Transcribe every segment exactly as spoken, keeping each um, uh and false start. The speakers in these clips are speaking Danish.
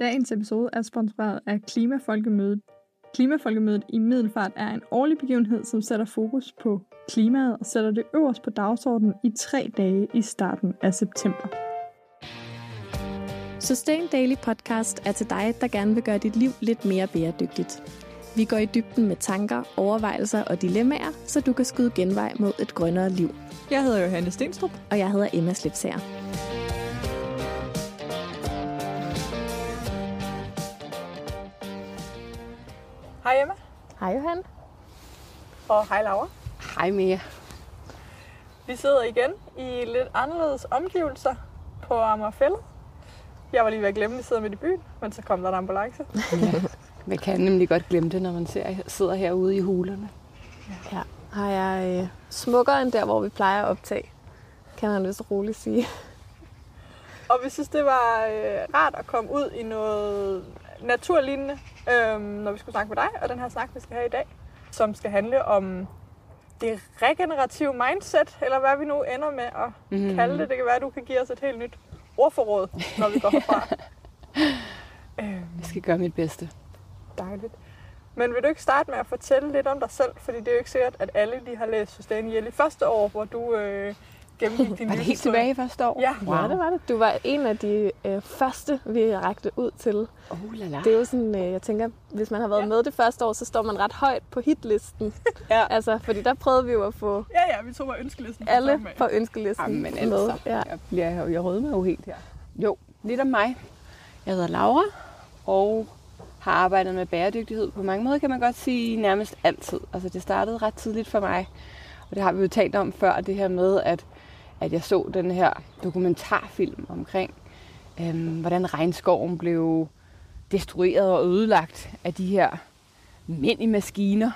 Dagens episode er sponsoreret af Klimafolkemødet. Klimafolkemødet i Middelfart er en årlig begivenhed, som sætter fokus på klimaet og sætter det øverst på dagsordenen i tre dage i starten af september. Sustain Daily Podcast er til dig, der gerne vil gøre dit liv lidt mere bæredygtigt. Vi går i dybden med tanker, overvejelser og dilemmaer, så du kan skyde genvej mod et grønnere liv. Jeg hedder Hanna Stenstrup. Og jeg hedder Emma Slipsager. Hej Emma. Hej Johan. Og hej Laura. Hej Mia. Vi sidder igen i lidt anderledes omgivelser på Amagerfællet. Jeg var lige ved at glemme, at vi sidder midt i byen, men så kom der en ambulance. Ja, man kan nemlig godt glemme det, når man ser, sidder herude i hulerne. Ja, har jeg øh, smukkere end der, hvor vi plejer at optage, kan man vist roligt sige. Og vi synes, det var øh, rart at komme ud i noget naturlignende, øh, når vi skulle snakke med dig, og den her snak, vi skal have i dag, som skal handle om det regenerative mindset, eller hvad vi nu ender med at mm-hmm. kalde det. Det kan være, at du kan give os et helt nyt ordforråd, når vi går herfra. øhm, jeg skal gøre mit bedste. Dejligt. Men vil du ikke starte med at fortælle lidt om dig selv? Fordi det er jo ikke sikkert, at alle de har læst Sustainia i første år, hvor du øh, gennemgik din var det helt tilbage i første år? Ja, wow. Ja, det var det. Du var en af de øh, første, vi rakte ud til. Oh, la, la. Det er jo sådan, øh, jeg tænker, hvis man har været ja. med det første år, så står man ret højt på hitlisten. ja. Altså, fordi der prøvede vi jo at få... Ja, ja, vi tog bare ønskelisten. Alle på ønskelisten. Jamen altså, ja. jeg bliver jo rød med jo helt her. Jo, lidt om mig. Jeg hedder Laura, og har arbejdet med bæredygtighed på mange måder, kan man godt sige, nærmest altid. Altså, det startede ret tidligt for mig. Og det har vi jo talt om før, det her med, at, at jeg så den her dokumentarfilm omkring, øhm, hvordan regnskoven blev destrueret og ødelagt af de her mænd i maskiner.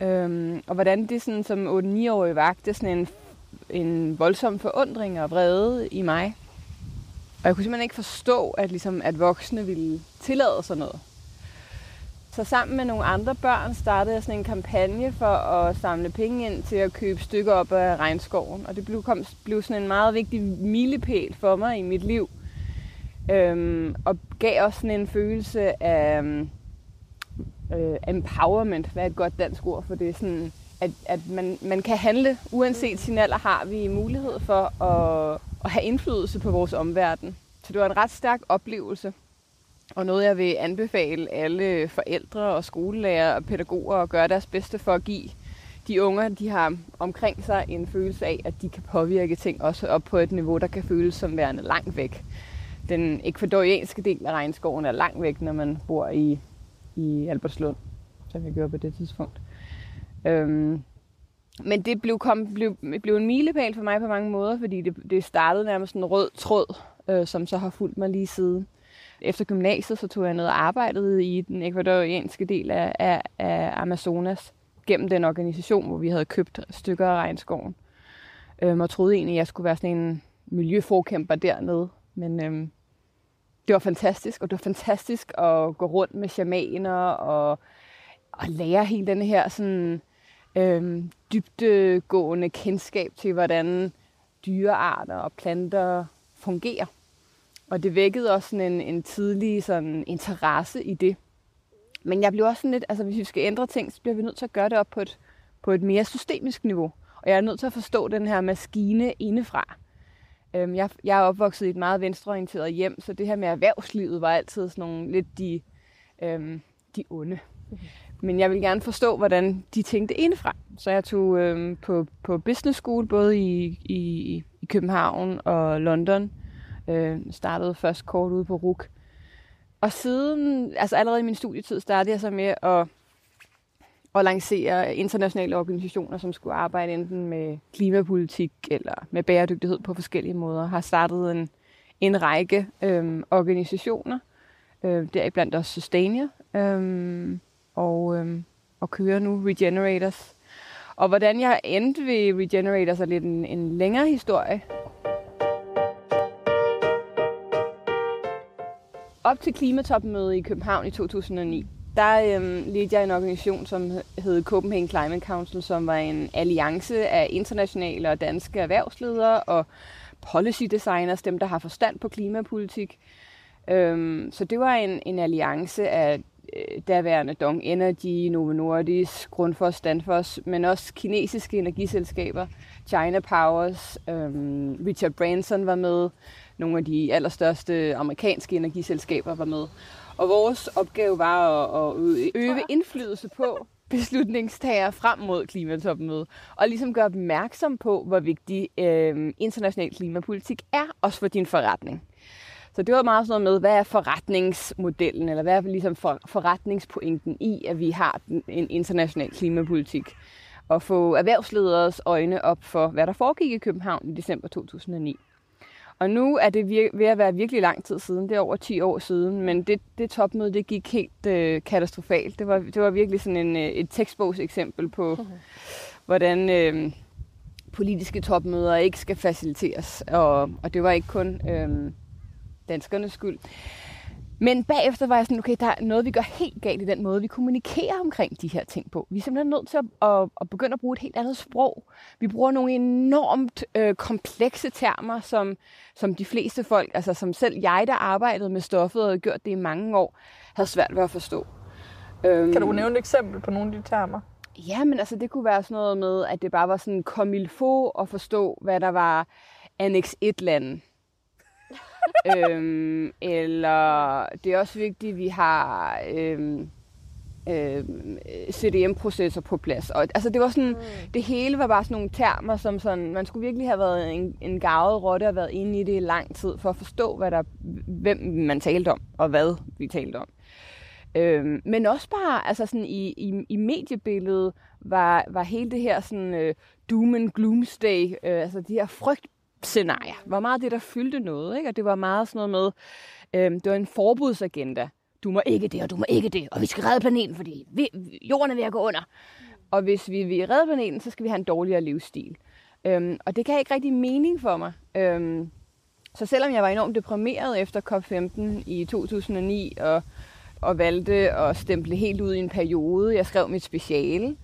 øhm, og hvordan det sådan, som otte-ni-årig vagte sådan en, en voldsom forundring og vrede i mig. Og jeg kunne simpelthen ikke forstå, at, ligesom, at voksne ville tillade sådan noget. Så sammen med nogle andre børn startede jeg sådan en kampagne for at samle penge ind til at købe stykker op af regnskoven. Og det blev, kom, blev sådan en meget vigtig milepæl for mig i mit liv. Øhm, og gav også sådan en følelse af øh, empowerment, hvad er et godt dansk ord for det. Sådan, at at man, man kan handle, uanset sin alder har vi mulighed for at, at have indflydelse på vores omverden. Så det var en ret stærk oplevelse. Og noget, jeg vil anbefale alle forældre og skolelærer og pædagoger at gøre deres bedste for at give de unger, de har omkring sig, en følelse af, at de kan påvirke ting også op på et niveau, der kan føles som værende langt væk. Den ekvadorianske del af regnskoven er langt væk, når man bor i, i Albertslund, som jeg gjorde på det tidspunkt. Øhm, men det blev, kom, blev, blev en milepæl for mig på mange måder, fordi det, det startede nærmest en rød tråd, øh, som så har fulgt mig lige siden. Efter gymnasiet, så tog jeg ned og arbejdede i den ekvadorianske del af, af, af Amazonas gennem den organisation, hvor vi havde købt stykker af regnskoven. Øhm, og troede egentlig, at jeg skulle være sådan en miljøforkæmper dernede. Men øhm, det var fantastisk, og det var fantastisk at gå rundt med shamaner og, og lære hele den her sådan, øhm, dybdegående kendskab til, hvordan dyrearter og planter fungerer. Og det vækkede også sådan en, en tidlig sådan interesse i det. Men jeg blev også sådan lidt, altså hvis vi skal ændre ting, så bliver vi nødt til at gøre det op på et, på et mere systemisk niveau. Og jeg er nødt til at forstå den her maskine indefra. Øhm, jeg, jeg er opvokset i et meget venstreorienteret hjem, så det her med erhvervslivet var altid sådan nogle lidt de, øhm, de onde. Men jeg ville gerne forstå, hvordan de tænkte indefra. Så jeg tog øhm, på, på business school, både i, i, i København og London. Øh, startede først kort ude på R U K. Og siden, altså allerede i min studietid, startede jeg så med at, at lancere internationale organisationer, som skulle arbejde enten med klimapolitik eller med bæredygtighed på forskellige måder. Har startet en, en række øh, organisationer, øh, deriblandt også Sustainia, øh, og, øh, og kører nu Regenerators. Og hvordan jeg endte ved Regenerators er lidt en, en længere historie. Op til klimatopmødet i København i to tusind og ni, der øhm, ledte jeg en organisation, som hed Copenhagen Climate Council, som var en alliance af internationale og danske erhvervsledere og policy designers, dem der har forstand på klimapolitik, Øhm, så det var en, en alliance af øh, daværende Dong Energy, Novo Nordisk, Grundfos, Danfoss, men også kinesiske energiselskaber, China Powers, øhm, Richard Branson var med, nogle af de allerstørste amerikanske energiselskaber var med. Og vores opgave var at, at øve indflydelse på beslutningstagere frem mod klimatopmødet, og ligesom gøre opmærksom på, hvor vigtig øh, international klimapolitik er, også for din forretning. Så det var meget sådan noget med, hvad er forretningsmodellen, eller hvad er ligesom for, forretningspointen i, at vi har en international klimapolitik, og få erhvervslederes øjne op for, hvad der foregik i København i december to tusind og ni. Og nu er det vir- ved at være virkelig lang tid siden, det er over ti år siden, men det, det topmøde, det gik helt øh, katastrofalt. Det var, det var virkelig sådan en, et tekstbogseksempel på, okay. hvordan øh, politiske topmøder ikke skal faciliteres, og, og det var ikke kun øh, danskernes skyld. Men bagefter var jeg sådan, okay, der er noget, vi gør helt galt i den måde, vi kommunikerer omkring de her ting på. Vi er simpelthen nødt til at, at, at begynde at bruge et helt andet sprog. Vi bruger nogle enormt øh, komplekse termer, som, som de fleste folk, altså som selv jeg, der arbejdede med stoffet og havde gjort det i mange år, havde svært ved at forstå. Øhm, kan du nævne et eksempel på nogle af de termer? Ja, men altså det kunne være sådan noget med, at det bare var sådan comme il faut at forstå, hvad der var annex et-lande. øhm, eller det er også vigtigt, at vi har øhm, øhm, C D M-processer på plads. Og, altså det var sådan, mm. det hele var bare sådan nogle termer, som sådan, man skulle virkelig have været en, en garvet rotte og været inde i det i lang tid for at forstå, hvad der, hvem man talte om og hvad vi talte om. Øhm, men også bare altså sådan i, i, i mediebilledet var, var hele det her sådan, øh, doom and gloomsday, øh, altså de her frygt scenarier, var meget det, der fyldte noget, ikke? Og det var meget sådan noget med, øhm, det var en forbudsagenda. Du må ikke det, og du må ikke det, og vi skal redde planeten, fordi vi, jorden er ved at gå under. Og hvis vi vil redde planeten, så skal vi have en dårligere livsstil. Øhm, og det gav ikke rigtig mening for mig. Øhm, så selvom jeg var enormt deprimeret efter C O P femten i to tusind og ni, og, og valgte at stemple helt ud i en periode, jeg skrev mit speciale,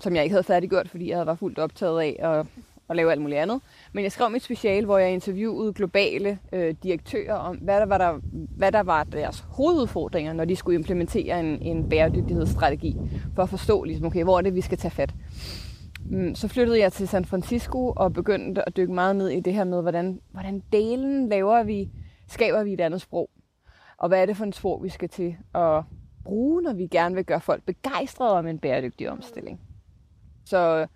som jeg ikke havde færdiggjort, fordi jeg var fuldt optaget af at og lave alt muligt andet. Men jeg skrev mit speciale, hvor jeg interviewede globale øh, direktører om, hvad der, var der, hvad der var deres hovedudfordringer, når de skulle implementere en, en bæredygtighedsstrategi, for at forstå, ligesom, okay, hvor er det, vi skal tage fat. Mm, så flyttede jeg til San Francisco og begyndte at dykke meget ned i det her med, hvordan, hvordan delen laver vi, skaber vi et andet sprog, og hvad er det for en sprog, vi skal til at bruge, når vi gerne vil gøre folk begejstrede om en bæredygtig omstilling. Så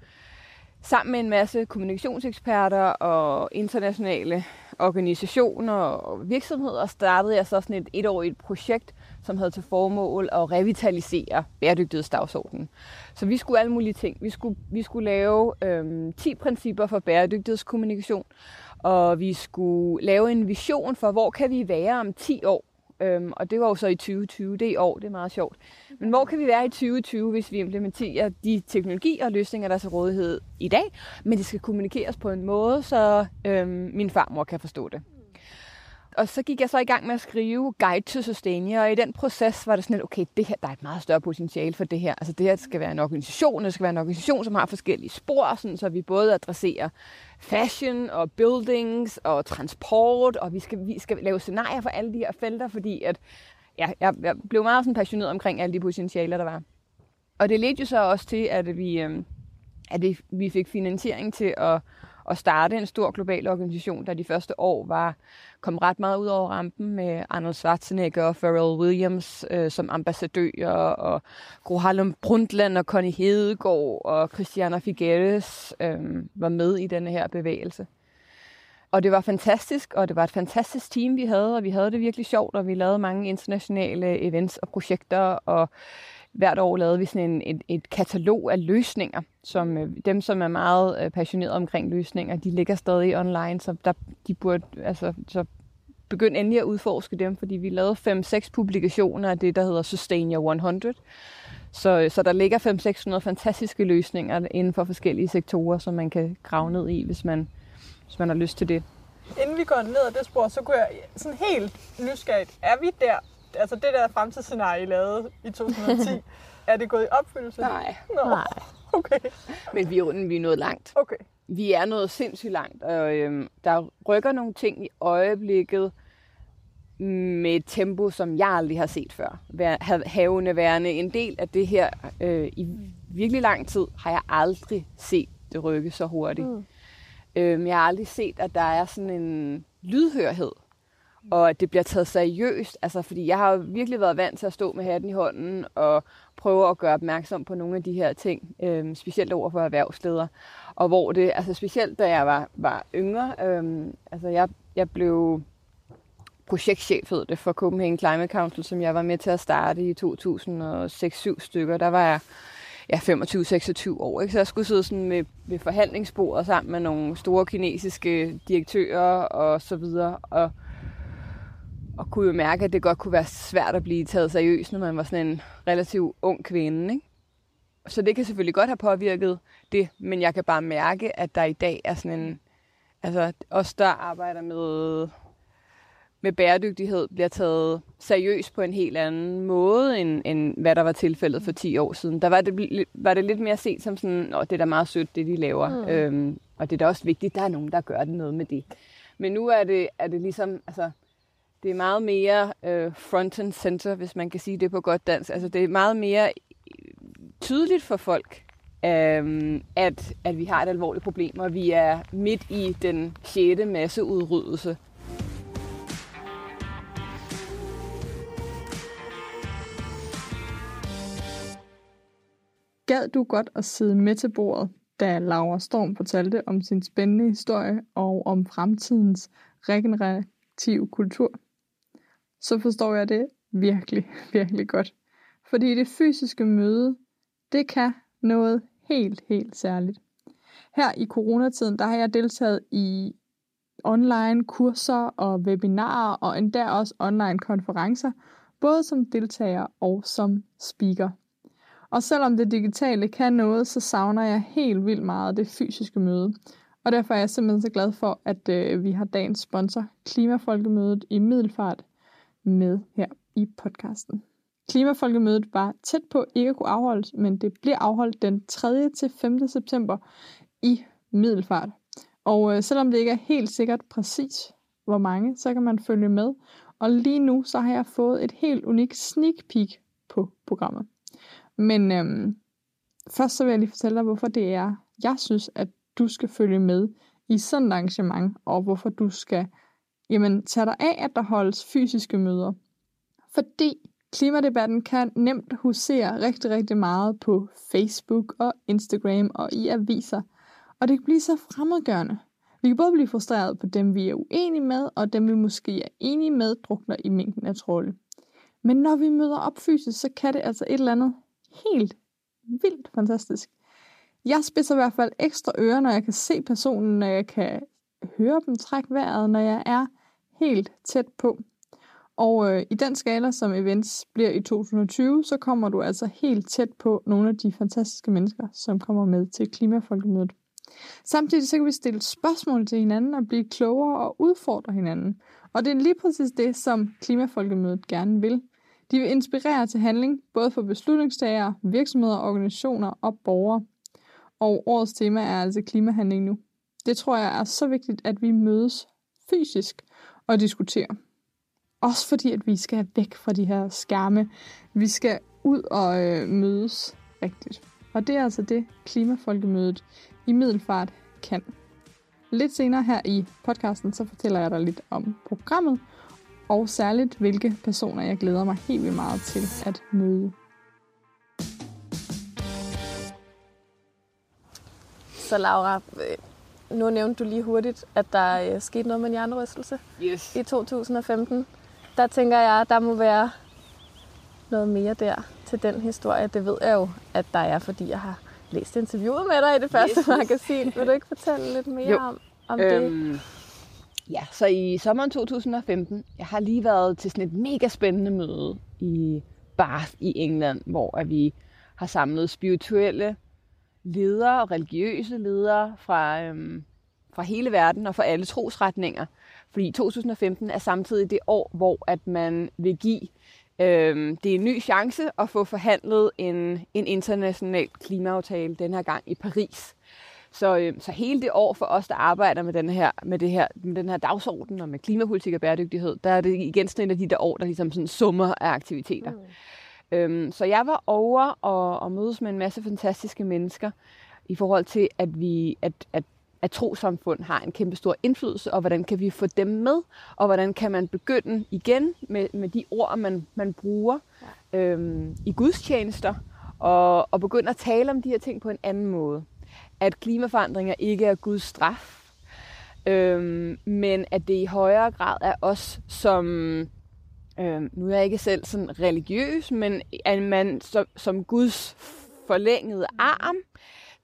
sammen med en masse kommunikationseksperter og internationale organisationer og virksomheder startede jeg så sådan et etårigt projekt, som havde til formål at revitalisere bæredygtighedsdagsordenen. Så vi skulle alle mulige ting. Vi skulle, vi skulle lave øhm, ti principper for bæredygtighedskommunikation, og vi skulle lave en vision for, hvor kan vi være om ti år. Øhm, og det var jo så i tyve tyve, det er i år, det er meget sjovt. Men hvor kan vi være i tyve tyve, hvis vi implementerer de teknologier og løsninger, der er til rådighed i dag, men det skal kommunikeres på en måde, så øhm, min farmor kan forstå det. Og så gik jeg så i gang med at skrive Guide to Sustainia, og i den proces var det sådan lidt, okay, det her, der er et meget større potentiale for det her. Altså det her skal være en organisation, det skal være en organisation, som har forskellige spor, sådan, så vi både adresserer fashion og buildings og transport, og vi skal, vi skal lave scenarier for alle de her felter, fordi at, ja, jeg, jeg blev meget sådan passioneret omkring alle de potentialer, der var. Og det ledte jo så også til, at vi, at vi fik finansiering til at og starte en stor global organisation, der de første år var, kom ret meget ud over rampen med Arnold Schwarzenegger og Pharrell Williams øh, som ambassadører, og Gro Harlem Brundtland og Connie Hedegaard og Christiana Figueres øh, var med i denne her bevægelse. Og det var fantastisk, og det var et fantastisk team, vi havde, og vi havde det virkelig sjovt, og vi lavede mange internationale events og projekter, og hvert år lavede vi sådan en, et, et katalog af løsninger, som dem, som er meget passionerede omkring løsninger, de ligger stadig online, så der, de burde altså, så begynd endelig at udforske dem, fordi vi lavede fem seks publikationer af det, der hedder Sustainia hundrede. Så, så der ligger fem hundrede til seks hundrede fantastiske løsninger inden for forskellige sektorer, som man kan grave ned i, hvis man, hvis man har lyst til det. Inden vi går ned ad det spor, så går jeg sådan helt nysgerrigt. Er vi der? Altså det der fremtidsscenarie, I lavede i to tusind og ti, er det gået i opfyldelse? Nej, no. nej. Okay. Men vi er, vi er nået langt. Okay. Vi er nået sindssygt langt, og øhm, der rykker nogle ting i øjeblikket, med et tempo, som jeg aldrig har set før. Havene værende en del af det her øh, i virkelig lang tid, har jeg aldrig set det rykke så hurtigt. Mm. Øh, jeg har aldrig set, at der er sådan en lydhørhed, og at det bliver taget seriøst. Altså, fordi jeg har virkelig været vant til at stå med hatten i hånden og prøve at gøre opmærksom på nogle af de her ting, øh, specielt over for erhvervsledere. Og hvor det, altså specielt da jeg var, var yngre, øh, altså jeg, jeg blev projektchef hed det for Copenhagen Climate Council, som jeg var med til at starte i to tusind og seks syv stykker. Der var jeg ja, femogtyve til seksogtyve år, ikke? Så jeg skulle sidde sådan med, ved forhandlingsbordet sammen med nogle store kinesiske direktører og så videre, og, og kunne jo mærke, at det godt kunne være svært at blive taget seriøst, når man var sådan en relativt ung kvinde, ikke? Så det kan selvfølgelig godt have påvirket det, men jeg kan bare mærke, at der i dag er sådan en, altså os, der arbejder med med bæredygtighed, bliver taget seriøst på en helt anden måde, end, end hvad der var tilfældet for ti år siden. Der var det, var det lidt mere set som sådan, åh, det er da meget sødt, det de laver. Mm. Øhm, og det er da også vigtigt, der er nogen, der gør det noget med det. Men nu er det, er det ligesom, altså, det er meget mere øh, front and center, hvis man kan sige det på godt dansk. Altså, det er meget mere tydeligt for folk, Øhm, at, at vi har et alvorligt problem, og vi er midt i den sjette masseudryddelse. Gad du godt at sidde med til bordet, da Laura Storm fortalte om sin spændende historie og om fremtidens regenerative kultur? Så forstår jeg det virkelig, virkelig godt. Fordi det fysiske møde, det kan noget helt, helt særligt. Her i coronatiden, der har jeg deltaget i online kurser og webinarer og endda også online konferencer, både som deltager og som speaker. Og selvom det digitale kan noget, så savner jeg helt vildt meget det fysiske møde. Og derfor er jeg simpelthen så glad for, at øh, vi har dagens sponsor, Klimafolkemødet i Middelfart, med her i podcasten. Klimafolkemødet var tæt på ikke at kunne afholdes, men det bliver afholdt den tredje til femte september i Middelfart. Og øh, selvom det ikke er helt sikkert præcis, hvor mange, så kan man følge med. Og lige nu så har jeg fået et helt unikt sneak peek på programmet. Men øhm, først så vil jeg lige fortælle dig, hvorfor det er, jeg synes, at du skal følge med i sådan et arrangement, og hvorfor du skal jamen, tage dig af, at der holdes fysiske møder. Fordi klimadebatten kan nemt husere rigtig, rigtig meget på Facebook og Instagram og i aviser, og det kan blive så fremmedgørende. Vi kan både blive frustreret på dem, vi er uenige med, og dem, vi måske er enige med, drukner i mængden af trolde. Men når vi møder op fysisk, så kan det altså et eller andet helt vildt fantastisk. Jeg spidser i hvert fald ekstra ører, når jeg kan se personen, når jeg kan høre dem trække vejret, når jeg er helt tæt på. Og øh, i den skala, som events bliver i tyve tyve, så kommer du altså helt tæt på nogle af de fantastiske mennesker, som kommer med til Klimafolkemødet. Samtidig så kan vi stille spørgsmål til hinanden og blive klogere og udfordre hinanden. Og det er lige præcis det, som Klimafolkemødet gerne vil. De vil inspirere til handling, både for beslutningstagere, virksomheder, organisationer og borgere. Og årets tema er altså klimahandling nu. Det tror jeg er så vigtigt, at vi mødes fysisk og diskuterer. Også fordi, at vi skal væk fra de her skærme. Vi skal ud og øh, mødes rigtigt. Og det er altså det, Klimafolkemødet i Middelfart kan. Lidt senere her i podcasten, så fortæller jeg dig lidt om programmet, og særligt hvilke personer jeg glæder mig helt vildt meget til at møde. Så Laura, nu nævnte du lige hurtigt, at der skete noget med en hjernerystelse yes. i to tusind og femten. Der tænker jeg, at der må være noget mere der til den historie. Det ved jeg jo, at der er, fordi jeg har læst interviewet med dig i det første yes. magasin. Vil du ikke fortælle lidt mere jo. om, om øhm. det? Ja, så i sommeren to tusind og femten, jeg har lige været til sådan et mega spændende møde i Bath i England, hvor vi har samlet spirituelle ledere og religiøse ledere fra, øhm, fra hele verden og fra alle trosretninger. Fordi to tusind og femten er samtidig det år, hvor at man vil give øhm, det er en ny chance at få forhandlet en, en international klimaaftale, den her gang i Paris. Så, øh, så hele det år for os, der arbejder med den her, med det her, med den her dagsorden og med klimapolitik og bæredygtighed, der er det igen sådan en af de der år, der ligesom sådan summer af aktiviteter. Mm. Øhm, så jeg var over og, og mødes med en masse fantastiske mennesker i forhold til, at vi at, at at trossamfund har en kæmpe stor indflydelse, og hvordan kan vi få dem med, og hvordan kan man begynde igen med, med de ord, man, man bruger ja. øhm, i gudstjenester, og, og begynde at tale om de her ting på en anden måde. At klimaforandringer ikke er Guds straf, øhm, men at det i højere grad er os, som, øhm, nu er jeg ikke selv sådan religiøs, men at man som, som Guds forlængede arm,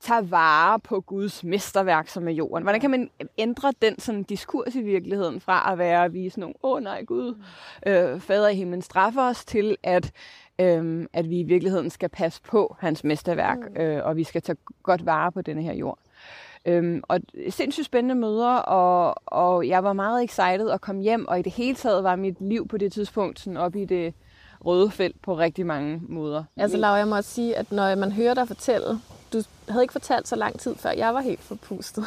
tager vare på Guds mesterværk, som er jorden. Hvordan kan man ændre den sådan diskurs i virkeligheden fra at være at vise nogle, åh oh, nej Gud, øh, fader i himlen straffer os, til at, øh, at vi i virkeligheden skal passe på hans mesterværk, øh, og vi skal tage godt vare på denne her jord. Øhm, og sindssygt spændende møder, og, og jeg var meget excited og kom hjem, og i det hele taget var mit liv på det tidspunkt sådan oppe i det røde felt på rigtig mange måder. Altså Laura, jeg må også sige, at når man hører dig fortælle, du havde ikke fortalt så lang tid før, jeg var helt forpustet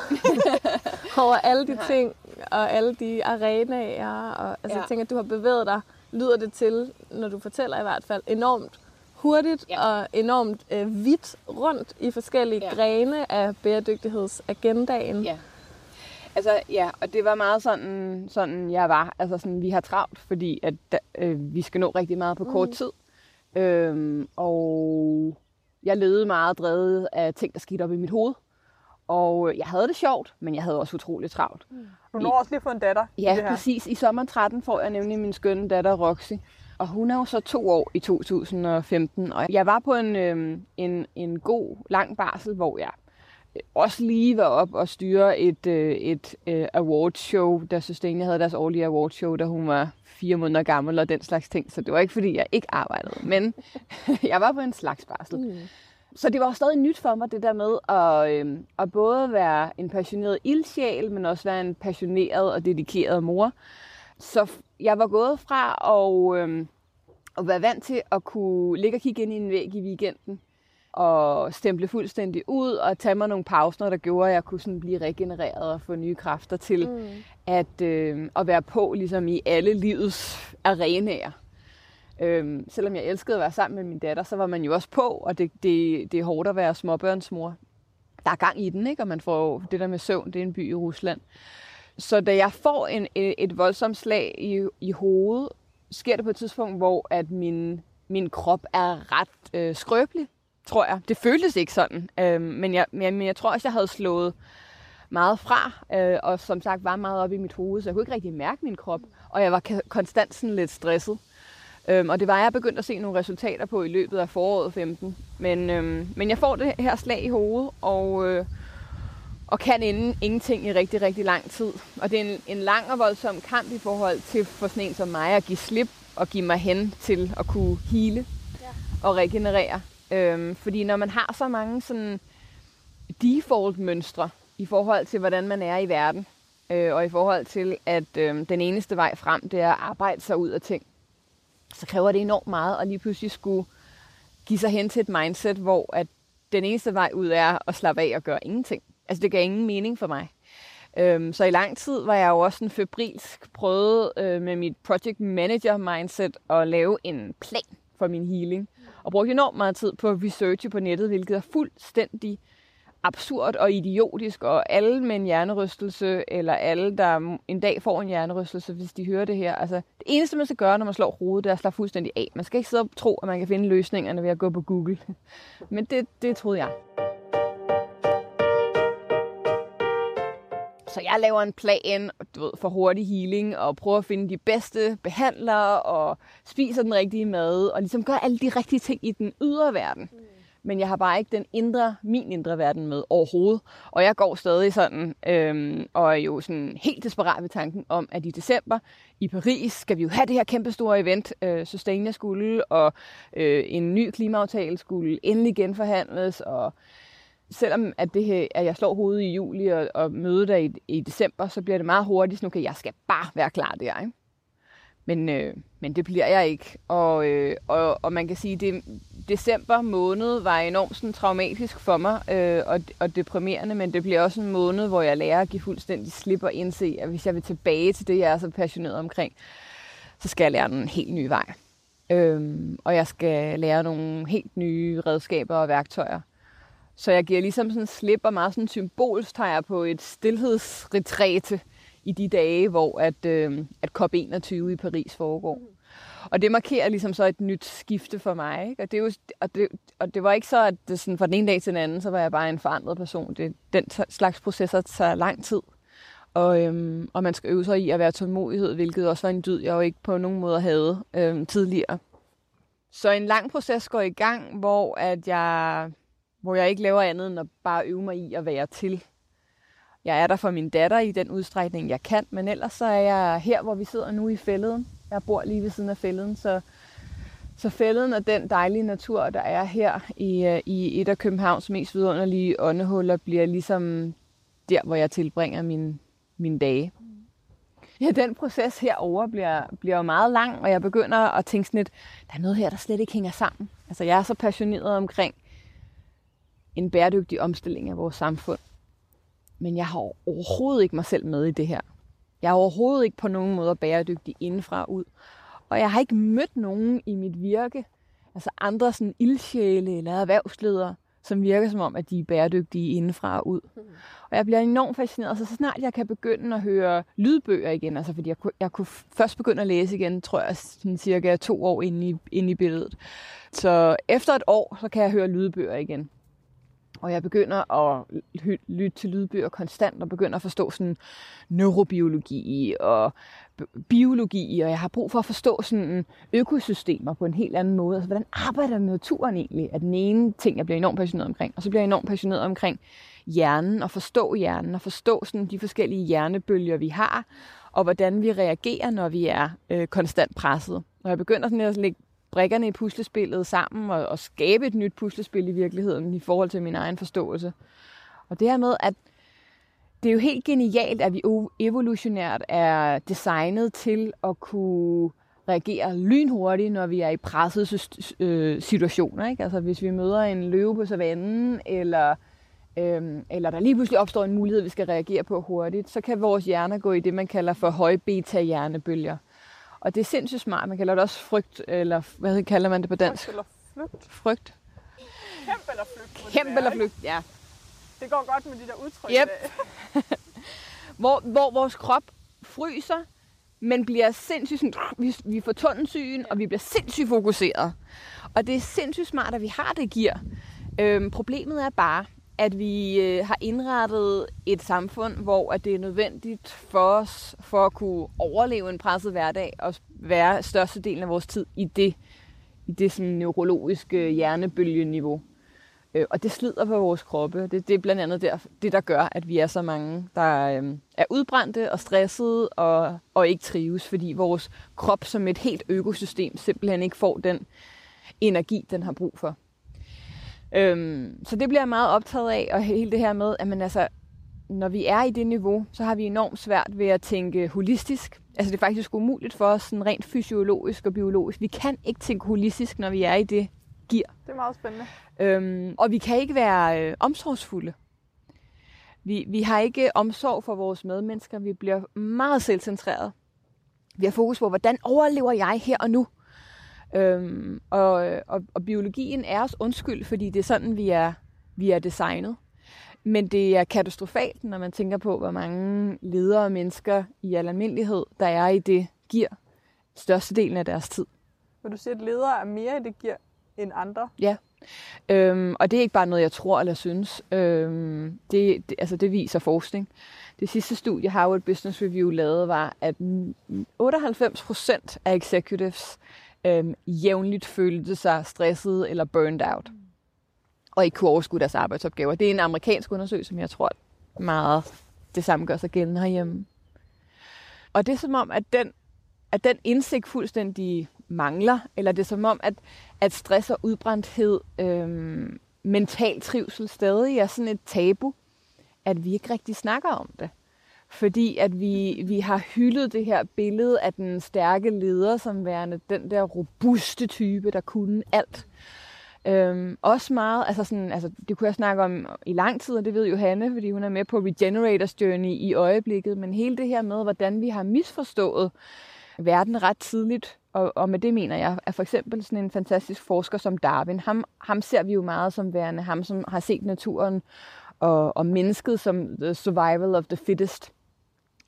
over alle de ting og alle de arenaer. Og, altså, ja. Jeg tænker, at du har bevæget dig, lyder det til, når du fortæller i hvert fald, enormt hurtigt ja. og enormt øh, vidt rundt i forskellige ja. grene af bæredygtighedsagendaen. Ja. Altså, ja, og det var meget sådan, sådan jeg var. Altså, sådan, vi har travlt, fordi at, øh, vi skal nå rigtig meget på kort mm. tid. Øhm, og... Jeg levede meget drevet af ting, der skete op i mit hoved. Og jeg havde det sjovt, men jeg havde også utroligt travlt. Du når også lige få en datter. Ja, det her. Præcis. I sommeren tretten får jeg nemlig min skønne datter, Roxy. Og hun er jo så to år i to tusind og femten. Og jeg var på en, øh, en, en god, lang barsel, hvor jeg også lige var op og styre et, øh, et øh, awardshow, da Sustainia havde deres årlige awardshow, da hun var fire måneder gammel og den slags ting. Så det var ikke, fordi jeg ikke arbejdede, men jeg var på en slags barsel. Mm. Så det var jo stadig nyt for mig, det der med at, øh, at både være en passioneret ildsjæl, men også være en passioneret og dedikeret mor. Så jeg var gået fra at, øh, at være vant til at kunne ligge og kigge ind i en væg i weekenden, og stemple fuldstændig ud, og tage mig nogle pauser, der gjorde, at jeg kunne sådan blive regenereret og få nye kræfter til mm. at, øh, at være på ligesom i alle livets arenaer. Øh, selvom jeg elskede at være sammen med min datter, så var man jo også på, og det, det, det er hårdt at være småbørnsmor. Der er gang i den, ikke? Og man får det der med søvn, det er en by i Rusland. Så da jeg får en, et voldsomt slag i, i hovedet, sker det på et tidspunkt, hvor at min, min krop er ret øh, skrøbelig. Tror jeg. Det føltes ikke sådan, øh, men, jeg, men jeg tror også, jeg havde slået meget fra, øh, og som sagt var meget oppe i mit hoved, så jeg kunne ikke rigtig mærke min krop, og jeg var k- konstant sådan lidt stresset. Øh, og det var jeg begyndt at se nogle resultater på i løbet af foråret femten, men, øh, men jeg får det her slag i hovedet, og, øh, og kan inden ingenting i rigtig, rigtig lang tid. Og det er en, en lang og voldsom kamp i forhold til for sådan en som mig at give slip og give mig hen til at kunne hele ja. og regenerere. Øhm, fordi når man har så mange sådan default-mønstre i forhold til, hvordan man er i verden, øh, og i forhold til, at øh, den eneste vej frem, det er at arbejde sig ud af ting, så kræver det enormt meget at lige pludselig skulle give sig hen til et mindset, hvor at den eneste vej ud er at slappe af og gøre ingenting. Altså det gav ingen mening for mig. Øhm, så i lang tid var jeg jo også en febrilsk prøvet øh, med mit project manager-mindset at lave en plan for min healing. Og brugte enormt meget tid på at researche på nettet, hvilket er fuldstændig absurd og idiotisk. Og alle med en hjernerystelse, eller alle, der en dag får en hjernerystelse, hvis de hører det her. Altså, det eneste, man skal gøre, når man slår hovedet, det er at slappe fuldstændig af. Man skal ikke sidde og tro, at man kan finde løsningerne ved at gå på Google. Men det, det troede jeg. Så jeg laver en plan du ved, for hurtig healing, og prøver at finde de bedste behandlere, og spiser den rigtige mad, og ligesom gør alle de rigtige ting i den ydre verden. Mm. Men jeg har bare ikke den indre, min indre verden med overhovedet. Og jeg går stadig sådan, øhm, og er jo sådan helt desperat ved tanken om, at i december i Paris skal vi jo have det her kæmpestore event, øh, Sustainia skulle, og øh, en ny klimaaftale skulle endelig genforhandles, og... Selvom at, det her, at jeg slår hovedet i juli og, og møder dig i, i december, så bliver det meget hurtigt sådan, okay, jeg skal bare være klar der, ikke? Men, øh, men det bliver jeg ikke. Og, øh, og, og man kan sige, det, december måned var enormt sådan, traumatisk for mig øh, og, og deprimerende, men det bliver også en måned, hvor jeg lærer at give fuldstændig slip og indse, at hvis jeg vil tilbage til det, jeg er så passioneret omkring, så skal jeg lære nogle helt nye veje. Øh, og jeg skal lære nogle helt nye redskaber og værktøjer. Så jeg giver ligesom sådan slip og meget sådan symbolsk tager jeg på et stilhedsretræte i de dage, hvor at, øh, at C O P enogtyve i Paris foregår. Og det markerer ligesom så et nyt skifte for mig. Ikke? Og, det er jo, og, det, og det var ikke så, at det sådan fra den ene dag til den anden, så var jeg bare en forandret person. Det, den slags processer tager lang tid. Og, øhm, og man skal øve sig i at være tålmodighed, hvilket også var en dyd, jeg jo ikke på nogen måde havde øhm, tidligere. Så en lang proces går i gang, hvor, at jeg, hvor jeg ikke laver andet end at bare øve mig i at være til. Jeg er der for min datter i den udstrækning, jeg kan, men ellers så er jeg her, hvor vi sidder nu i fælleden. Jeg bor lige ved siden af fælleden, så, så fælleden og den dejlige natur, der er her i, i et af Københavns mest vidunderlige åndehuller, bliver ligesom der, hvor jeg tilbringer min, mine dage. Ja, den proces herover bliver, bliver meget lang, og jeg begynder at tænke sådan lidt, der er noget her, der slet ikke hænger sammen. Altså, jeg er så passioneret omkring en bæredygtig omstilling af vores samfund, men jeg har overhovedet ikke mig selv med i det her. Jeg er overhovedet ikke på nogen måde bæredygtig indenfra ud. Og jeg har ikke mødt nogen i mit virke, altså andre sådan ildsjæle eller erhvervsledere, som virker som om, at de er bæredygtige indenfra ud. Og jeg bliver enormt fascineret, så snart jeg kan begynde at høre lydbøger igen, altså fordi jeg kunne, jeg kunne først begynde at læse igen, tror jeg, sådan cirka to år inde i, inde i billedet. Så efter et år, så kan jeg høre lydbøger igen. Og jeg begynder at lytte til lydbøger konstant, og begynder at forstå sådan neurobiologi og biologi, og jeg har brug for at forstå sådan økosystemer på en helt anden måde. Altså, hvordan arbejder naturen egentlig? Er den ene ting, jeg bliver enormt passioneret omkring. Og så bliver jeg enormt passioneret omkring hjernen, og forstå hjernen, og forstå sådan de forskellige hjernebølger, vi har, og hvordan vi reagerer, når vi er øh, konstant presset. Og jeg begynder sådan at lægge brikkerne i puslespillet sammen og, og skabe et nyt puslespil i virkeligheden i forhold til min egen forståelse. Og det her med, at det er jo helt genialt, at vi evolutionært er designet til at kunne reagere lynhurtigt, når vi er i pressede situationer. Ikke? Altså hvis vi møder en løve på savannen, eller, øhm, eller der lige pludselig opstår en mulighed, vi skal reagere på hurtigt, så kan vores hjerner gå i det, man kalder for høje beta-hjernebølger. Og det er sindssygt smart. Man kalder det også frygt, eller hvad kalder man det på dansk? Frygt eller flygt. Frygt. Kæmpe eller flygt. Kæmpe eller flygt, ja. Det går godt med de der udtryk. Yep. hvor, hvor vores krop fryser, men bliver sindssygt, sådan, vi, vi får tunnelsygen, og vi bliver sindssygt fokuseret. Og det er sindssygt smart, at vi har det gear. Øhm, problemet er bare, at vi øh, har indrettet et samfund, hvor at det er nødvendigt for os, for at kunne overleve en presset hverdag, og være størstedelen af vores tid i det, i det sådan, neurologiske hjernebølgeniveau. Øh, og det slider på vores kroppe. Det, det er blandt andet der, det, der gør, at vi er så mange, der øh, er udbrændte og stressede og, og ikke trives, fordi vores krop som et helt økosystem simpelthen ikke får den energi, den har brug for. Øhm, så det bliver jeg meget optaget af, og hele det her med, at man altså, når vi er i det niveau, så har vi enormt svært ved at tænke holistisk. Altså det er faktisk umuligt for os, sådan rent fysiologisk og biologisk. Vi kan ikke tænke holistisk, når vi er i det gear. Det er meget spændende. Øhm, og vi kan ikke være øh, omsorgsfulde. Vi, vi har ikke omsorg for vores medmennesker. Vi bliver meget selvcentreret. Vi har fokus på, hvordan overlever jeg her og nu? Øhm, og, og, og biologien er os undskyld, fordi det er sådan, vi er, vi er designet. Men det er katastrofalt, når man tænker på, hvor mange ledere og mennesker i al almindelighed, der er i det gear størstedelen af deres tid. Vil du sige, at ledere er mere i det gear end andre? Ja, øhm, og det er ikke bare noget, jeg tror eller synes. Øhm, det, det, altså det viser forskning. Det sidste studie, Harvard Business Review lavede, var, at otteoghalvfems procent af executives Øhm, jævnligt følte sig stresset eller burned out, og ikke kunne overskue deres arbejdsopgaver. Det er en amerikansk undersøgelse, som jeg tror meget det samme gør sig gældende herhjemme. Og det er som om, at den, at den indsigt fuldstændig mangler, eller det er som om, at, at stress og udbrændthed, øhm, mental trivsel stadig er sådan et tabu, at vi ikke rigtig snakker om det. Fordi at vi, vi har hyldet det her billede af den stærke leder som værende den der robuste type, der kunne alt. Øhm, også meget, altså sådan, altså det kunne jeg snakke om i lang tid, og det ved jo Hanne, fordi hun er med på Regenerators Journey i øjeblikket, men hele det her med, hvordan vi har misforstået verden ret tidligt, og, og med det mener jeg, at for eksempel sådan en fantastisk forsker som Darwin, ham, ham ser vi jo meget som værende, ham som har set naturen og, og mennesket som the survival of the fittest.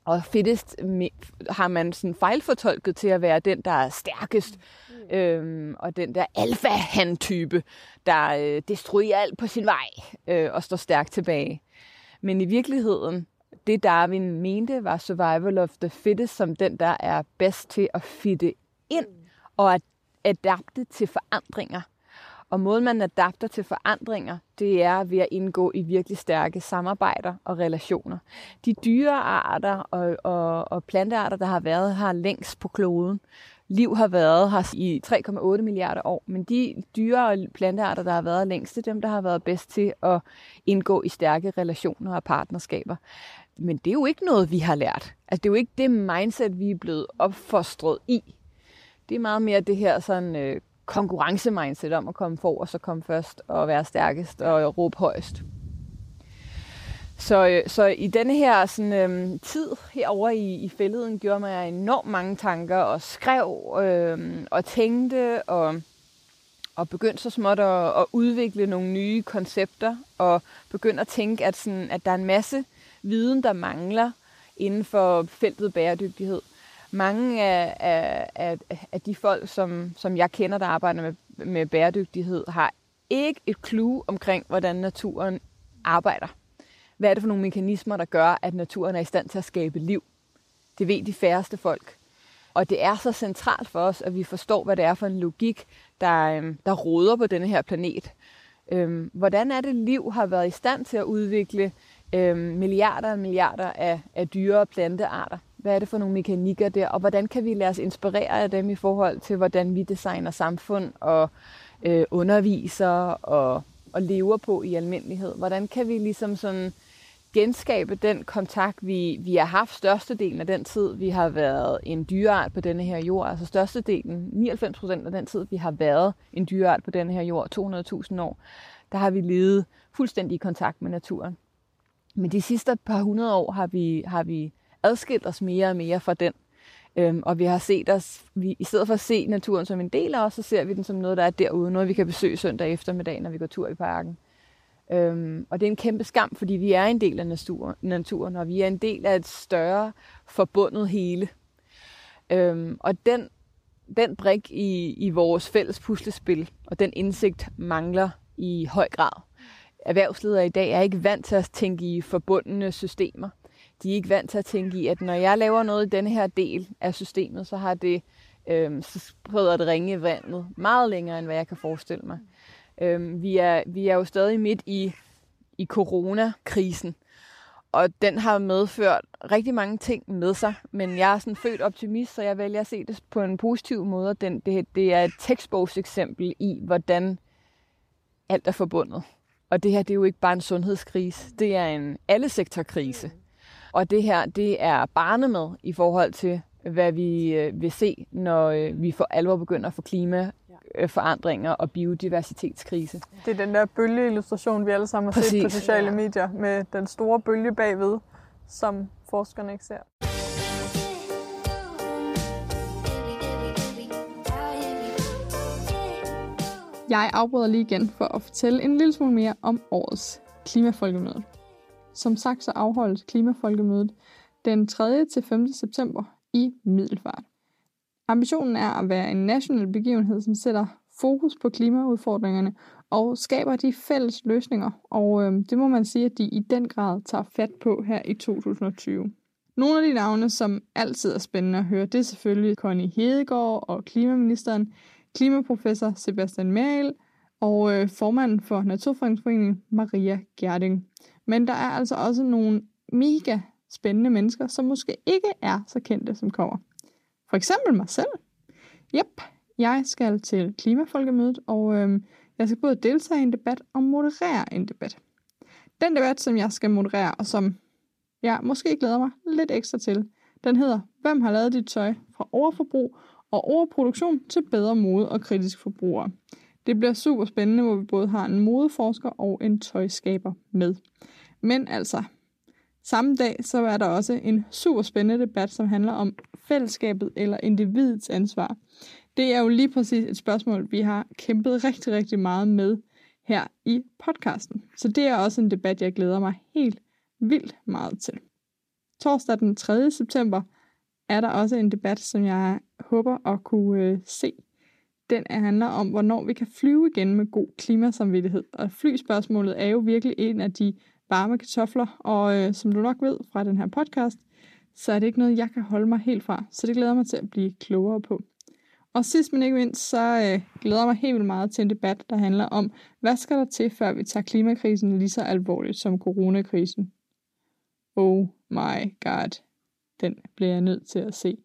Og fittest har man sådan fejlfortolket til at være den, der er stærkest, mm. øhm, og den der alfa-han-type, der øh, destruerer alt på sin vej øh, og står stærkt tilbage. Men i virkeligheden, det Darwin mente, var survival of the fittest, som den, der er bedst til at fitte ind og at adapte til forandringer. Og måden, man adapter til forandringer, det er ved at indgå i virkelig stærke samarbejder og relationer. De dyrearter og, og, og plantearter, der har været her længst på kloden, liv har været her i tre komma otte milliarder år, men de dyre- og plantearter, der har været længst, det er dem, der har været bedst til at indgå i stærke relationer og partnerskaber. Men det er jo ikke noget, vi har lært. Altså, det er jo ikke det mindset, vi er blevet opfostret i. Det er meget mere det her sådan... Øh, konkurrencemindset om at komme for, og så komme først, og være stærkest, og råbe højst. Så, så i denne her sådan, øhm, tid herovre i, i fælleden, gjorde mig enormt mange tanker, og skrev, øhm, og tænkte, og, og begyndte så småt at, at udvikle nogle nye koncepter, og begyndte at tænke, at, sådan, at der er en masse viden, der mangler inden for feltet bæredygtighed. Mange af, af, af, af de folk, som, som jeg kender, der arbejder med, med bæredygtighed, har ikke et clue omkring, hvordan naturen arbejder. Hvad er det for nogle mekanismer, der gør, at naturen er i stand til at skabe liv? Det ved de færreste folk. Og det er så centralt for os, at vi forstår, hvad det er for en logik, der, der råder på denne her planet. Hvordan er det, liv har været i stand til at udvikle milliarder og milliarder af, af dyre- og plantearter? Hvad er det for nogle mekanikker der, og hvordan kan vi lade os inspirere af dem i forhold til, hvordan vi designer samfund og øh, underviser og, og lever på i almindelighed? Hvordan kan vi ligesom sådan genskabe den kontakt, vi, vi har haft størstedelen af den tid, vi har været en dyreart på denne her jord? Altså størstedelen, nioghalvfems procent af den tid, vi har været en dyreart på denne her jord, to hundrede tusind år, der har vi levet fuldstændig i kontakt med naturen. Men de sidste par hundrede år har vi... Har vi adskilt os mere og mere fra den. Øhm, og vi har set os, vi, i stedet for at se naturen som en del af os, så ser vi den som noget, der er derude, noget vi kan besøge søndag eftermiddag, når vi går tur i parken. Øhm, og det er en kæmpe skam, fordi vi er en del af naturen, og vi er en del af et større forbundet hele. Øhm, og den, den brik i, i vores fælles puslespil, og den indsigt mangler i høj grad. Erhvervsledere i dag er ikke vant til at tænke i forbundne systemer. De er ikke vant til at tænke i, at når jeg laver noget i denne her del af systemet, så har det øh, så spreder det ringe i vandet meget længere, end hvad jeg kan forestille mig. Øh, vi, er, vi er jo stadig midt i, i coronakrisen, og den har medført rigtig mange ting med sig, men jeg er sådan født optimist, så jeg vælger at se det på en positiv måde. Den, det, det er et tekstbogseksempel i, hvordan alt er forbundet. Og det her, det er jo ikke bare en sundhedskrise, det er en allesektorkrise. Og det her, det er barnemad i forhold til, hvad vi vil se, når vi for alvor begynder at få klimaforandringer og biodiversitetskrise. Det er den der bølgeillustration, vi alle sammen har Præcis. set på sociale ja. medier, med den store bølge bagved, som forskerne ikke ser. Jeg afbryder lige igen for at fortælle en lille smule mere om årets Klimafolkemøde. Som sagt så afholdes Klimafolkemødet den tredje til femte september i Middelfart. Ambitionen er at være en national begivenhed, som sætter fokus på klimaudfordringerne og skaber de fælles løsninger, og øh, det må man sige, at de i den grad tager fat på her i tyve tyve. Nogle af de navne, som altid er spændende at høre, det er selvfølgelig Connie Hedegaard og klimaministeren, klimaprofessor Sebastian Merrild og øh, formanden for Naturfredningsforeningen Maria Gjerding. Men der er altså også nogle mega spændende mennesker, som måske ikke er så kendte, som kommer. For eksempel mig selv. Jep, jeg skal til Klimafolkemødet, og øhm, jeg skal både deltage i en debat og moderere en debat. Den debat, som jeg skal moderere, og som jeg måske glæder mig lidt ekstra til, den hedder, hvem har lavet dit tøj fra overforbrug og overproduktion til bedre mode og kritisk forbrugere. Det bliver super spændende, hvor vi både har en modeforsker og en tøjskaber med. Men altså, samme dag så er der også en super spændende debat, som handler om fællesskabet eller individets ansvar. Det er jo lige præcis et spørgsmål, vi har kæmpet rigtig, rigtig meget med her i podcasten. Så det er også en debat, jeg glæder mig helt vildt meget til. Torsdag den tredje september er der også en debat, som jeg håber at kunne se. Den handler om, hvornår vi kan flyve igen med god klimasamvittighed. Og flyspørgsmålet er jo virkelig en af de varme kartofler, og øh, som du nok ved fra den her podcast, så er det ikke noget, jeg kan holde mig helt fra. Så det glæder mig til at blive klogere på. Og sidst men ikke mindst, så øh, glæder jeg mig helt vildt meget til en debat, der handler om, hvad skal der til, før vi tager klimakrisen lige så alvorligt som coronakrisen? Oh my god, den bliver jeg nødt til at se.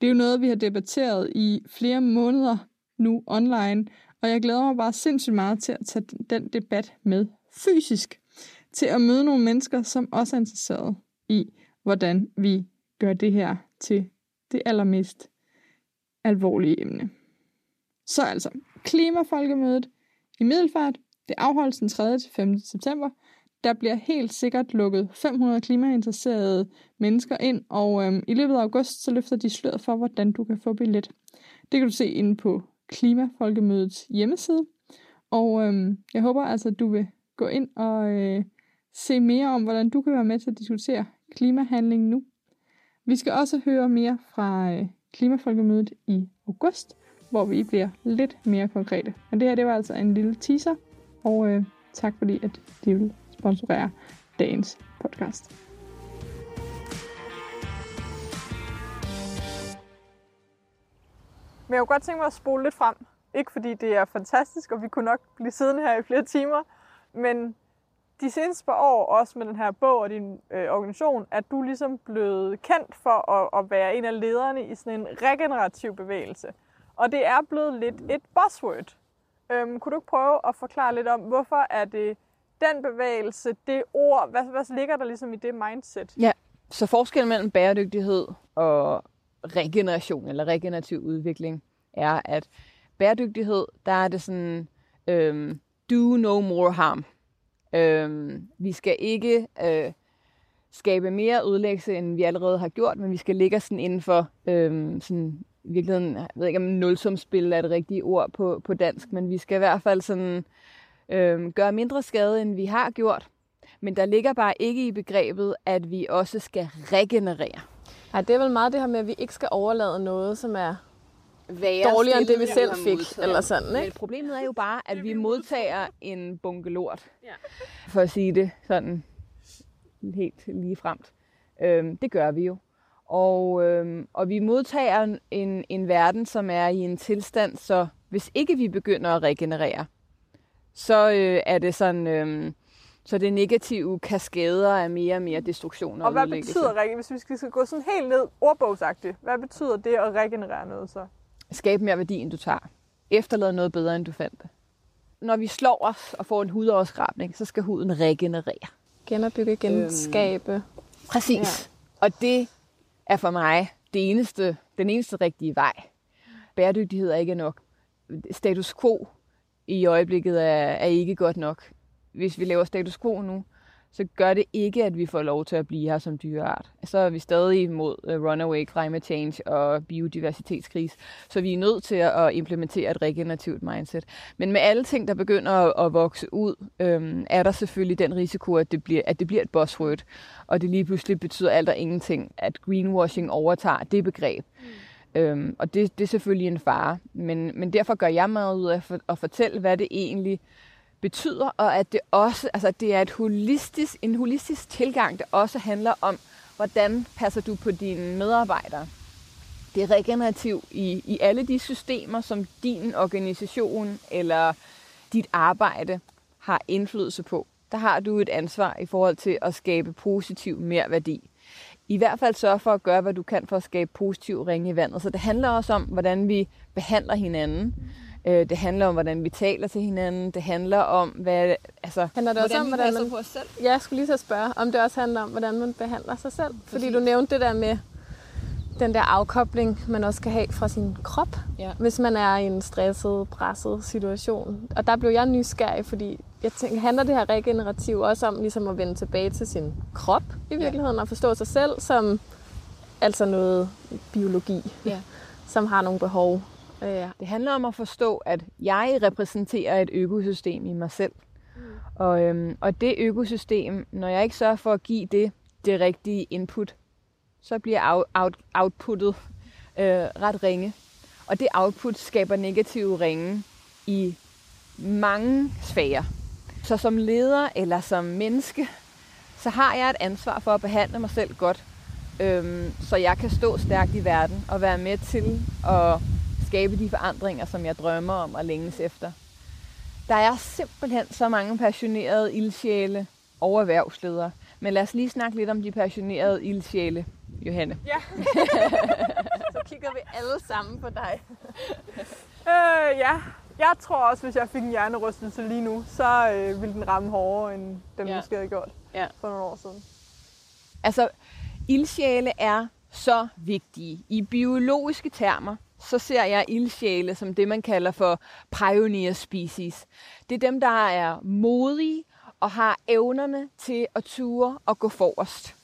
Det er jo noget, vi har debatteret i flere måneder nu online, og jeg glæder mig bare sindssygt meget til at tage den debat med fysisk, til at møde nogle mennesker, som også er interesserede i, hvordan vi gør det her til det allermest alvorlige emne. Så altså, Klimafolkemødet i Middelfart, det afholdes den tredje til femte september. Der bliver helt sikkert lukket fem hundrede klimainteresserede mennesker ind, og øhm, i løbet af august så løfter de sløret for, hvordan du kan få billet. Det kan du se inde på Klimafolkemødets hjemmeside, og øhm, jeg håber altså, at du vil gå ind og øh, se mere om, hvordan du kan være med til at diskutere klimahandling nu. Vi skal også høre mere fra øh, Klimafolkemødet i august, hvor vi bliver lidt mere konkrete. Men det her, det var altså en lille teaser, og øh, tak fordi, at de vil sponsorere dagens podcast. Men jeg kunne godt tænke mig at spole lidt frem. Ikke fordi det er fantastisk, og vi kunne nok blive siddende her i flere timer, men de seneste par år, også med den her bog og din øh, organisation, at du ligesom blevet kendt for at, at være en af lederne i sådan en regenerativ bevægelse. Og det er blevet lidt et buzzword. Øhm, kunne du ikke prøve at forklare lidt om, hvorfor er det den bevægelse, det ord, hvad, hvad ligger der ligesom i det mindset? Ja, så forskellen mellem bæredygtighed og regeneration eller regenerativ udvikling er, at bæredygtighed, der er det sådan øhm, do no more harm. Øhm, vi skal ikke øh, skabe mere ødelæggelse, end vi allerede har gjort, men vi skal ligge sådan inden for øhm, sådan, i virkeligheden, jeg ved ikke om nulsumspil er det rigtige ord på, på dansk, men vi skal i hvert fald sådan øhm, gøre mindre skade, end vi har gjort. Men der ligger bare ikke i begrebet, at vi også skal regenerere. Ja, det er vel meget det her med, at vi ikke skal overlade noget, som er Værre dårligere end det, vi selv fik, eller sådan, ikke? Men problemet er jo bare, at vi modtager en bunke lort, for at sige det sådan helt ligefremt. Øhm, det gør vi jo. Og, øhm, og vi modtager en, en verden, som er i en tilstand, så hvis ikke vi begynder at regenerere, så øh, er det sådan... Øh, Så det negative kaskader er mere og mere destruktion og, og hvad betyder, hvis vi skal gå sådan helt ned ordbogsagtigt, hvad betyder det at regenerere noget så? Skabe mere værdi, end du tager. Efterlade noget bedre, end du fandt det. Når vi slår os og får en hudoverskrabning, så skal huden regenerere. Genopbygge, genskabe. Øhm, præcis. Ja. Og det er for mig det eneste, den eneste rigtige vej. Bæredygtighed er ikke nok. Status quo i øjeblikket er, er ikke godt nok. Hvis vi laver status quo nu, så gør det ikke, at vi får lov til at blive her som dyreart. Så er vi stadig imod runaway climate change og biodiversitetskrise, så vi er nødt til at implementere et regenerativt mindset. Men med alle ting, der begynder at vokse ud, øhm, er der selvfølgelig den risiko, at det bliver, at det bliver et buzzword, og det lige pludselig betyder alt og ingenting, at greenwashing overtager det begreb. Mm. Øhm, og det, det er selvfølgelig en fare, men, men derfor gør jeg meget ud af for, at fortælle, hvad det egentlig betyder, og at det også, altså det er et holistisk, en holistisk tilgang, der også handler om, hvordan passer du på dine medarbejdere. Det er regenerativt i, i alle de systemer, som din organisation eller dit arbejde har indflydelse på. Der har du et ansvar i forhold til at skabe positiv merværdi. I hvert fald sørg for at gøre, hvad du kan for at skabe positiv ringe i vandet. Så det handler også om, hvordan vi behandler hinanden. Det handler om, hvordan vi taler til hinanden. Det handler om, hvad altså handler det også hvordan, om, hvordan man, på os selv? Ja, jeg skulle lige så spørge, om det også handler om, hvordan man behandler sig selv. Præcis. Fordi du nævnte det der med, den der afkobling, man også skal have fra sin krop, ja. Hvis man er i en stresset, presset situation. Og der blev jeg nysgerrig, fordi jeg tænker, handler det her regenerativ også om ligesom at vende tilbage til sin krop i virkeligheden, ja. Og forstå sig selv som altså noget biologi, ja. Som har nogle behov. Ja. Det handler om at forstå, at jeg repræsenterer et økosystem i mig selv. Mm. Og, øhm, og det økosystem, når jeg ikke sørger for at give det det rigtige input, så bliver out, out, outputtet øh, ret ringe. Og det output skaber negative ringe i mange sfærer. Så som leder eller som menneske, så har jeg et ansvar for at behandle mig selv godt, øh, så jeg kan stå stærkt i verden og være med til at skabe de forandringer, som jeg drømmer om og længes efter. Der er simpelthen så mange passionerede ildsjæle og erhvervsledere. Men lad os lige snakke lidt om de passionerede ildsjæle, Johanne. Ja, så kigger vi alle sammen på dig. øh, ja, jeg tror også, hvis jeg fik en hjernerystelse lige nu, så øh, ville den ramme hårdere, end den ja. Måske havde gjort ja. For nogle år siden. Altså, ildsjæle er så vigtige. I biologiske termer, så ser jeg ildsjæle som det, man kalder for pioneer species. Det er dem, der er modige og har evnerne til at ture og gå forrest.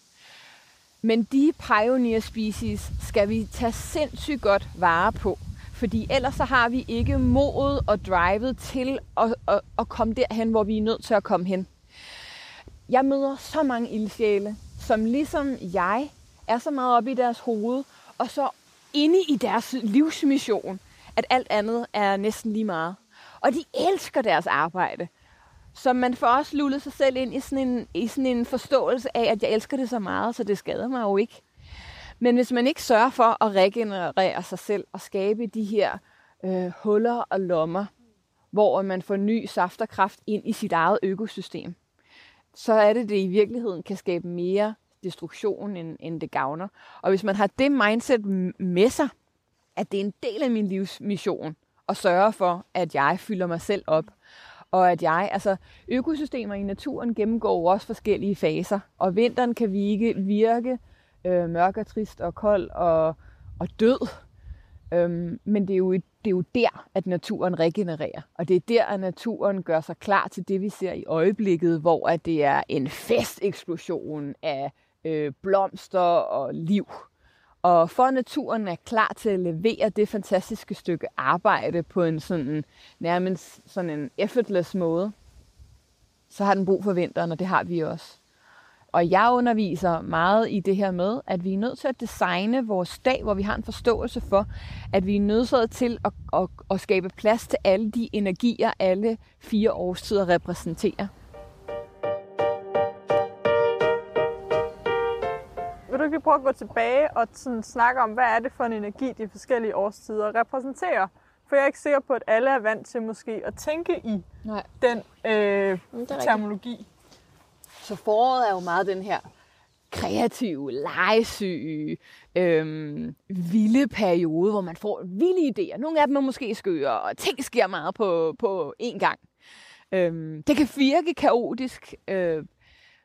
Men de pioneer species skal vi tage sindssygt godt vare på, fordi ellers så har vi ikke modet og drivet til at, at, at komme derhen, hvor vi er nødt til at komme hen. Jeg møder så mange ildsjæle, som ligesom jeg er så meget oppe i deres hoved, og så inde i deres livsmission, at alt andet er næsten lige meget. Og de elsker deres arbejde. Så man får også lullet sig selv ind i sådan, en, i sådan en forståelse af, at jeg elsker det så meget, så det skader mig jo ikke. Men hvis man ikke sørger for at regenerere sig selv og skabe de her øh, huller og lommer, hvor man får ny saft og kraft ind i sit eget økosystem, så er det, det i virkeligheden kan skabe mere destruktion, end, end det gavner. Og hvis man har det mindset med sig, at det er en del af min livsmission at sørge for, at jeg fylder mig selv op, og at jeg, altså økosystemer i naturen gennemgår også forskellige faser, og vinteren kan virke, virke øh, mørk og trist og kold og, og død, øhm, men det er, jo, det er jo der, at naturen regenererer, og det er der, at naturen gør sig klar til det, vi ser i øjeblikket, hvor at det er en festeksplosion af øh, blomster og liv. Og for naturen er klar til at levere det fantastiske stykke arbejde på en sådan nærmest sådan en effortless måde, så har den brug for vinteren, og det har vi også. Og jeg underviser meget i det her med, at vi er nødt til at designe vores dag, hvor vi har en forståelse for, at vi er nødt til at, at, at skabe plads til alle de energier, alle fire årstider repræsenterer. Vil du ikke prøve at gå tilbage og sådan snakke om, hvad er det for en energi, de forskellige årstider repræsenterer? For jeg er ikke sikker på, at alle er vant til måske at tænke i Nej. den øh, terminologi. Så foråret er jo meget den her kreative, legesyge, øh, vilde periode, hvor man får vilde idéer. Nogle af dem er måske skøre, og ting sker meget på, på én gang. Øh, det kan virke kaotisk, øh,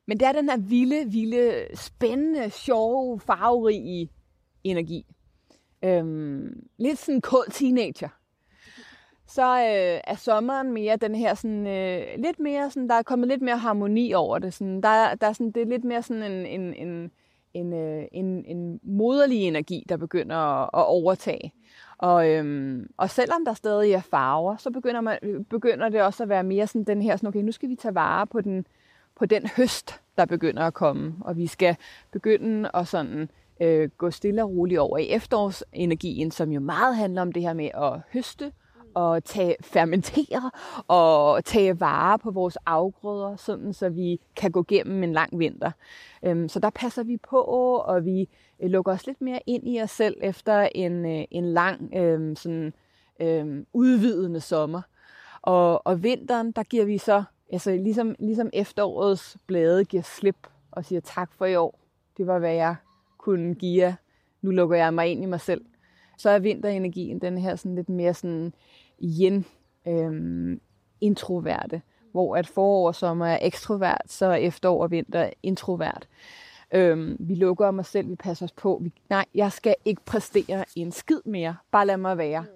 men det er den her vilde, vilde, spændende, sjove, farverige energi. Øhm, lidt sådan en kold teenager. Så øh, er sommeren mere den her sådan, øh, lidt mere sådan, der er kommet lidt mere harmoni over det. Sådan, der, der er sådan, det er lidt mere sådan en, en, en, en, en, en moderlig energi, der begynder at, at overtage. Og, øhm, og selvom der stadig er farver, så begynder, man, begynder det også at være mere sådan den her, sådan, okay, nu skal vi tage vare på den, på den høst, der begynder at komme, og vi skal begynde at sådan, øh, gå stille og roligt over i efterårsenergien, som jo meget handler om det her med at høste og tage, fermentere og tage vare på vores afgrøder, sådan, så vi kan gå gennem en lang vinter. Øhm, så der passer vi på, og vi lukker os lidt mere ind i os selv efter en, en lang øhm, sådan, øhm, udvidende sommer. Og, og vinteren, der giver vi så altså ligesom, ligesom efterårets blade giver slip og siger tak for i år. Det var, hvad jeg kunne give jer. Nu lukker jeg mig ind i mig selv. Så er vinterenergien den her sådan lidt mere sådan yin, øhm, introverte, hvor at forår og sommer er ekstrovert, så er efterår og vinter introvert. Øhm, vi lukker om os selv, vi passer os på. Vi, nej, jeg skal ikke præstere en skid mere. Bare lad mig være. Mm.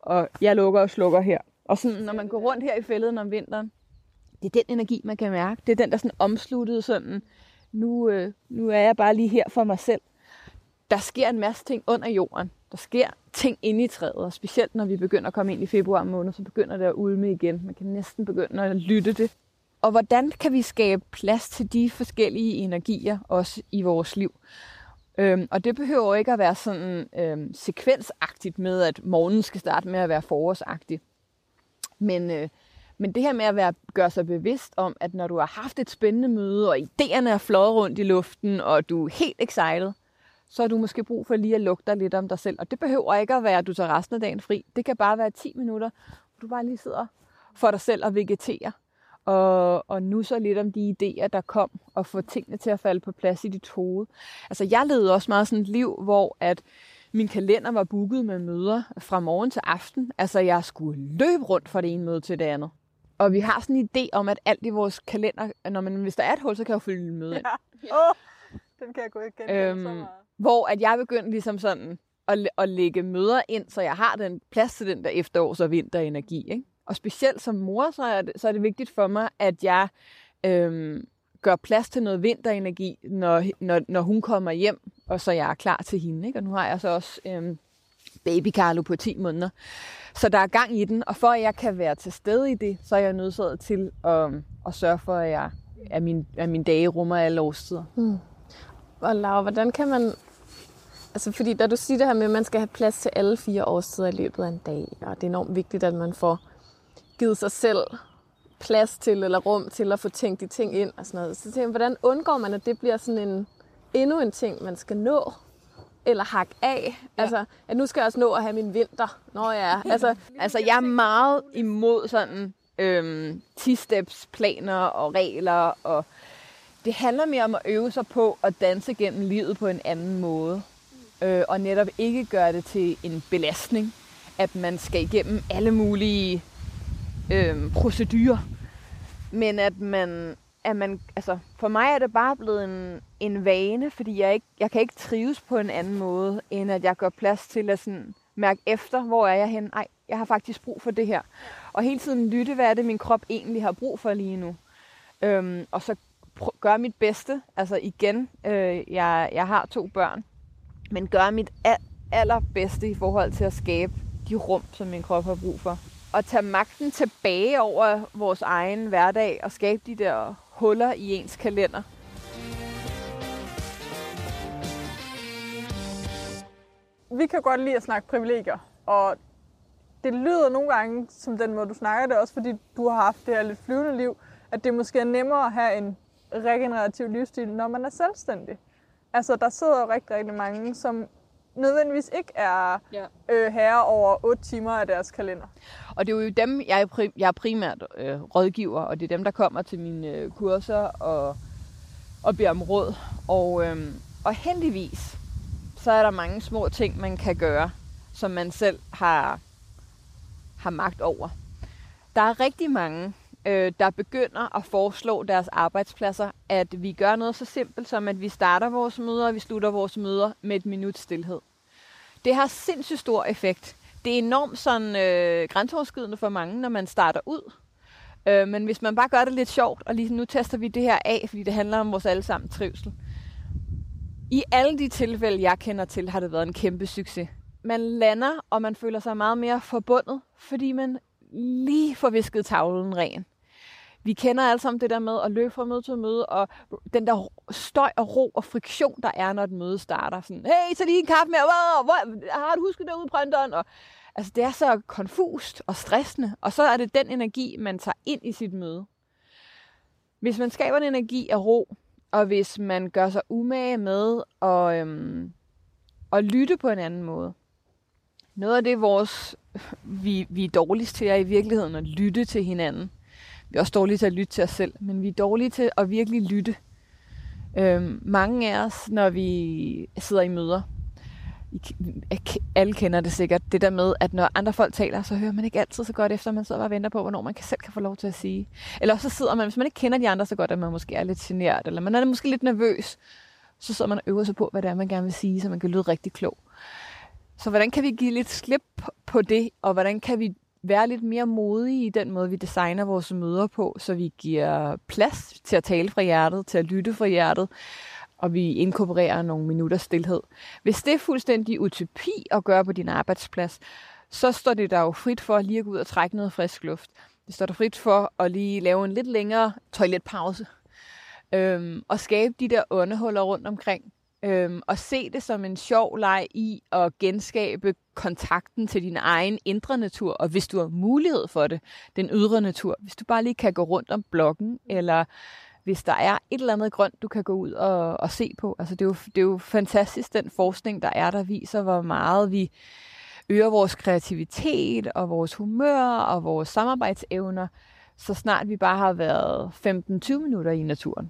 Og jeg lukker og slukker her. Og sådan, når man går rundt her i fælleden om vinteren, det er den energi, man kan mærke. Det er den, der sådan omsluttede sådan, nu, øh, nu er jeg bare lige her for mig selv. Der sker en masse ting under jorden. Der sker ting inde i træet, og specielt når vi begynder at komme ind i februar måned, så begynder det at ulme igen. Man kan næsten begynde at lytte det. Og hvordan kan vi skabe plads til de forskellige energier, også i vores liv? Øhm, og det behøver ikke at være sådan øhm, sekvensagtigt med, at morgenen skal starte med at være forårsagtig. Men, øh, men det her med at være, gøre sig bevidst om, at når du har haft et spændende møde, og idéerne er fløjet rundt i luften, og du er helt excited, så har du måske brug for lige at lukke dig lidt om dig selv. Og det behøver ikke at være, at du tager resten af dagen fri. Det kan bare være ti minutter, hvor du bare lige sidder for dig selv og vegeterer. Og, og nu så lidt om de idéer, der kom, og få tingene til at falde på plads i dit hoved. Altså jeg levede også meget sådan et liv, hvor at min kalender var booket med møder fra morgen til aften. Altså jeg skulle løbe rundt fra det ene møde til det andet. Og vi har sådan en idé om, at alt i vores kalender, når man, hvis der er et hul, så kan jeg fylde en møde ind. Ja. Ja. Oh, den kan jeg gå igen øhm, så meget. Hvor at jeg begyndte ligesom sådan at, at lægge møder ind, så jeg har den plads til den der efterårs- og vinterenergi, ikke? Og specielt som mor, så er det, så er det vigtigt for mig, at jeg øhm, gør plads til noget vinterenergi, når, når, når hun kommer hjem, og så jeg er klar til hende. Ikke? Og nu har jeg så også øhm, baby Carlo på ti måneder. Så der er gang i den, og for at jeg kan være til stede i det, så er jeg nødsaget til at, at sørge for, at, jeg, at, min, at mine dage rummer alle årstider. Hmm. Og Laura, hvordan kan man... Altså, fordi da du siger det her med, at man skal have plads til alle fire årstider i løbet af en dag, og det er enormt vigtigt, at man får givet sig selv plads til eller rum til at få tænkt de ting ind og sådan noget. Så tænker, hvordan undgår man, at det bliver sådan en endnu en ting, man skal nå eller hakke af? Ja. Altså, at nu skal jeg også nå at have min vinter. Nå ja, altså, altså jeg er meget imod sådan øhm, ti-steps planer og regler, og det handler mere om at øve sig på at danse gennem livet på en anden måde, øh, og netop ikke gøre det til en belastning, at man skal igennem alle mulige Øhm, procedurer, men at man, at man, altså for mig er det bare blevet en, en vane, fordi jeg, ikke, jeg kan ikke trives på en anden måde, end at jeg gør plads til at sådan mærke efter, hvor er jeg henne, ej, jeg har faktisk brug for det her, og hele tiden lytte, hvad er det min krop egentlig har brug for lige nu, øhm, og så pr- gøre mit bedste, altså igen, øh, jeg, jeg har to børn, men gøre mit al- allerbedste i forhold til at skabe de rum, som min krop har brug for. At tage magten tilbage over vores egen hverdag og skabe de der huller i ens kalender. Vi kan godt lide at snakke privilegier, og det lyder nogle gange som den måde, du snakker det, også fordi du har haft det her lidt flyvende liv, at det måske er nemmere at have en regenerativ livsstil, når man er selvstændig. Altså, der sidder jo rigtig, rigtig mange, som nødvendigvis ikke er øh, herre over otte timer af deres kalender. Og det er jo dem, jeg er, prim- jeg er primært øh, rådgiver, og det er dem, der kommer til mine øh, kurser og, og beder om råd. Og, øh, og heldigvis, så er der mange små ting, man kan gøre, som man selv har, har magt over. Der er rigtig mange, øh, der begynder at foreslå deres arbejdspladser, at vi gør noget så simpelt som, at vi starter vores møder, og vi slutter vores møder med et minut stilhed. Det har sindssygt stor effekt. Det er enormt sådan, øh, grænseoverskridende for mange, når man starter ud. Øh, men hvis man bare gør det lidt sjovt, og lige nu tester vi det her af, fordi det handler om vores allesammen trivsel. I alle de tilfælde, jeg kender til, har det været en kæmpe succes. Man lander, og man føler sig meget mere forbundet, fordi man lige får visket tavlen ren. Vi kender alle sammen det der med at løbe fra møde til møde, og den der støj og ro og friktion, der er, når et møde starter. Sådan, hey, så lige en kaffe mere, wow, har du husket det ude i printeren? Og, altså, det er så konfust og stressende, og så er det den energi, man tager ind i sit møde. Hvis man skaber en energi af ro, og hvis man gør sig umage med at, øhm, at lytte på en anden måde. Noget af det, vores, vi, vi er dårligst til, er i virkeligheden at lytte til hinanden. Vi er også dårlige til at lytte til os selv, men vi er dårlige til at virkelig lytte. Øhm, mange af os, når vi sidder i møder, alle kender det sikkert, det der med, at når andre folk taler, så hører man ikke altid så godt efter, man sidder og venter på, hvornår man selv kan få lov til at sige. Eller så sidder man, hvis man ikke kender de andre så godt, at man måske er lidt genert, eller man er måske lidt nervøs, så sidder man og øver sig på, hvad det er, man gerne vil sige, så man kan lyde rigtig klog. Så hvordan kan vi give lidt slip på det, og hvordan kan vi være lidt mere modige i den måde, vi designer vores møder på, så vi giver plads til at tale fra hjertet, til at lytte fra hjertet, og vi inkorporerer nogle minutters stilhed. Hvis det er fuldstændig utopi at gøre på din arbejdsplads, så står det der jo frit for lige at gå ud og trække noget frisk luft. Det står der frit for at lige lave en lidt længere toiletpause, øhm, og skabe de der åndehuller rundt omkring, øhm, og se det som en sjov leg i at genskabe kontakten til din egen indre natur, og hvis du har mulighed for det, den ydre natur. Hvis du bare lige kan gå rundt om blokken, eller hvis der er et eller andet grønt, du kan gå ud og, og se på. Altså, det er jo, det er jo fantastisk, den forskning, der er, der viser, hvor meget vi øger vores kreativitet og vores humør og vores samarbejdsevner, så snart vi bare har været femten tyve minutter i naturen.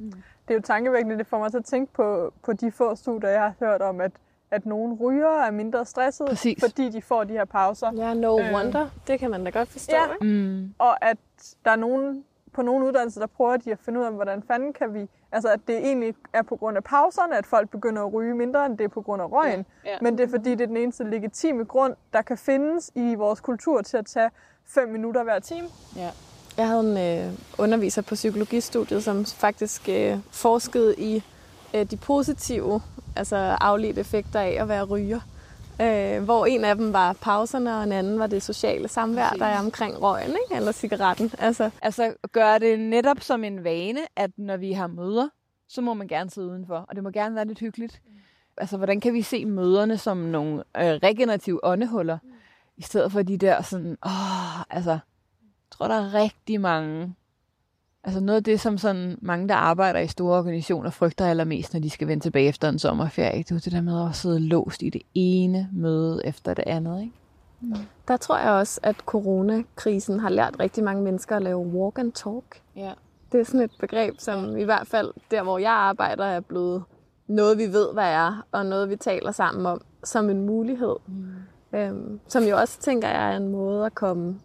Det er jo tankevækkende, det får mig til at tænke på, på de få studier, jeg har hørt om, at, at nogle rygere er mindre stressede, præcis, fordi de får de her pauser. Ja, yeah, no wonder. Øh, det kan man da godt forstå. Ja. Ikke? Mm. Og at der er nogen på nogle uddannelser, der prøver de at finde ud af, hvordan fanden kan vi... Altså, at det egentlig er på grund af pauserne, at folk begynder at ryge mindre, end det er på grund af røgen. Ja, ja. Men det er, fordi det er den eneste legitime grund, der kan findes i vores kultur til at tage fem minutter hver time. Ja. Jeg havde en øh, underviser på psykologistudiet, som faktisk øh, forskede i øh, de positive, altså afledte effekter af at være ryger. Øh, hvor en af dem var pauserne, og en anden var det sociale samvær, præcis, der er omkring røgen, ikke? Eller cigaretten. Altså. altså gør det netop som en vane, at når vi har møder, så må man gerne sidde udenfor, og det må gerne være lidt hyggeligt. Mm. Altså, hvordan kan vi se møderne som nogle øh, regenerative åndehuller, mm, i stedet for de der sådan, åh, altså, jeg tror, der er rigtig mange. Altså noget af det, som sådan mange, der arbejder i store organisationer, frygter allermest, når de skal vende tilbage efter en sommerferie. Det er jo det der med at sidde låst i det ene møde efter det andet, ikke? Mm. Der tror jeg også, at coronakrisen har lært rigtig mange mennesker at lave walk and talk. Yeah. Det er sådan et begreb, som i hvert fald der, hvor jeg arbejder, er blevet noget, vi ved, hvad er, og noget, vi taler sammen om som en mulighed. Mm. Øhm, som jo også, tænker jeg, er en måde at komme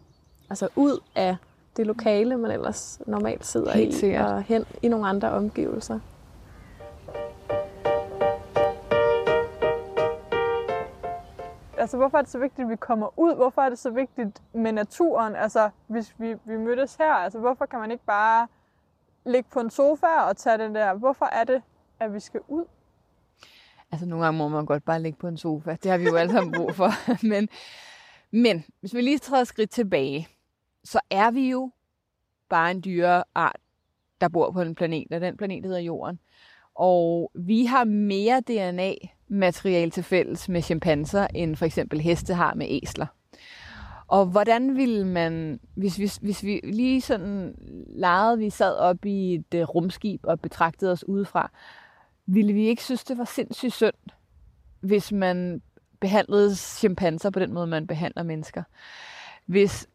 altså ud af det lokale, man ellers normalt sidder i, og hen i nogle andre omgivelser. Altså, hvorfor er det så vigtigt, at vi kommer ud? Hvorfor er det så vigtigt med naturen? Altså, hvis vi, vi mødtes her, altså, hvorfor kan man ikke bare ligge på en sofa og tage den der? Hvorfor er det, at vi skal ud? Altså, nogle gange må man godt bare ligge på en sofa. Det har vi jo alle sammen brug for. Men, men hvis vi lige træder skridt tilbage, så er vi jo bare en dyreart, der bor på en planet, og den planet hedder Jorden. Og vi har mere D N A-materiale til fælles med chimpanser, end for eksempel heste har med æsler. Og hvordan ville man, hvis, hvis, hvis vi lige sådan legede, vi sad op i et rumskib og betragtede os udefra, ville vi ikke synes, det var sindssygt synd, hvis man behandlede chimpanser på den måde, man behandler mennesker? Hvis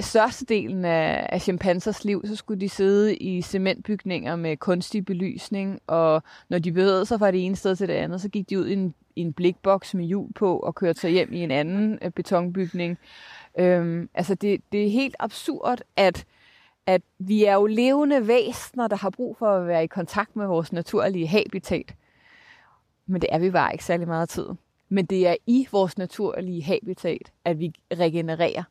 størstedelen af, af chimpansers liv, så skulle de sidde i cementbygninger med kunstig belysning, og når de bevægede sig fra det ene sted til det andet, så gik de ud i en, i en blikboks med hjul på og kørte sig hjem i en anden betonbygning. Øhm, altså det, det er helt absurd, at, at vi er jo levende væsener, der har brug for at være i kontakt med vores naturlige habitat. Men det er vi bare ikke særlig meget tid. Men det er i vores naturlige habitat, at vi regenererer,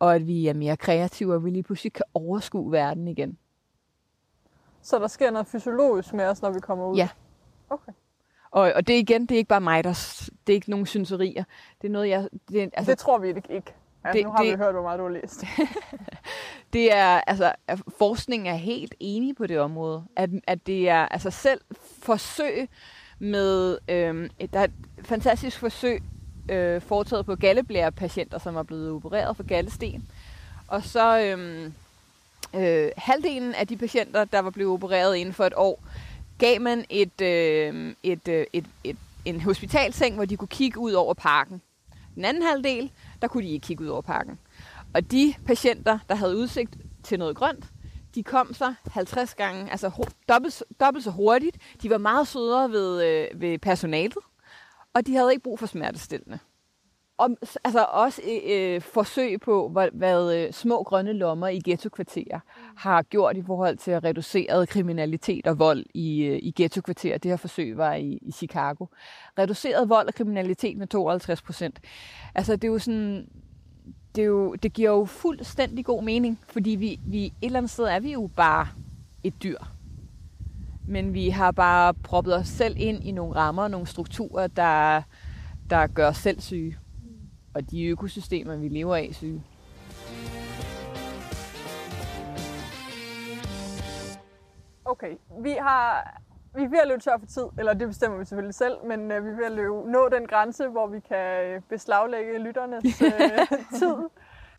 og at vi er mere kreative, og vi lige pludselig kan overskue verden igen. Så der sker noget fysiologisk med os, når vi kommer ud? Ja. Okay. Og, og det igen, det er ikke bare mig, der, det er ikke nogen synserier. Det er noget, jeg... Det, altså, det tror vi ikke. ikke. Ja, det, nu har det, vi hørt, hvor meget du har læst. Det er, altså, forskningen er helt enig på det område, at, at det er, altså selv forsøg med, øhm, der er et fantastisk forsøg, Øh, foretaget på galleblære-patienter, som er blevet opereret for gallesten. Og så øhm, øh, halvdelen af de patienter, der var blevet opereret inden for et år, gav man et, øh, et, øh, et, et, en hospitalseng, hvor de kunne kigge ud over parken. Den anden halvdel, der kunne de ikke kigge ud over parken. Og de patienter, der havde udsigt til noget grønt, de kom så halvtreds gange, altså ho- dobbelt, dobbelt så hurtigt. De var meget sødere ved, øh, ved personalet, og de havde ikke brug for smertestillende. om, altså også øh, forsøg på, hvad, hvad små grønne lommer i ghettokvarterer har gjort i forhold til at reducere kriminalitet og vold i, i ghettokvarterer. Det her forsøg var i, i Chicago. Reduceret vold og kriminalitet med tooghalvtreds procent. Altså det er jo sådan... Det, jo, det giver jo fuldstændig god mening, fordi vi, vi et eller andet sted er vi jo bare et dyr. Men vi har bare proppet os selv ind i nogle rammer og nogle strukturer, der, der gør os selv syge. Og de økosystemer, vi lever af, syge. Okay, vi har... Vi er ved at løbe tør for tid, eller det bestemmer vi selvfølgelig selv, men øh, vi er ved at løbe, nå den grænse, hvor vi kan beslaglægge lytternes øh, tid.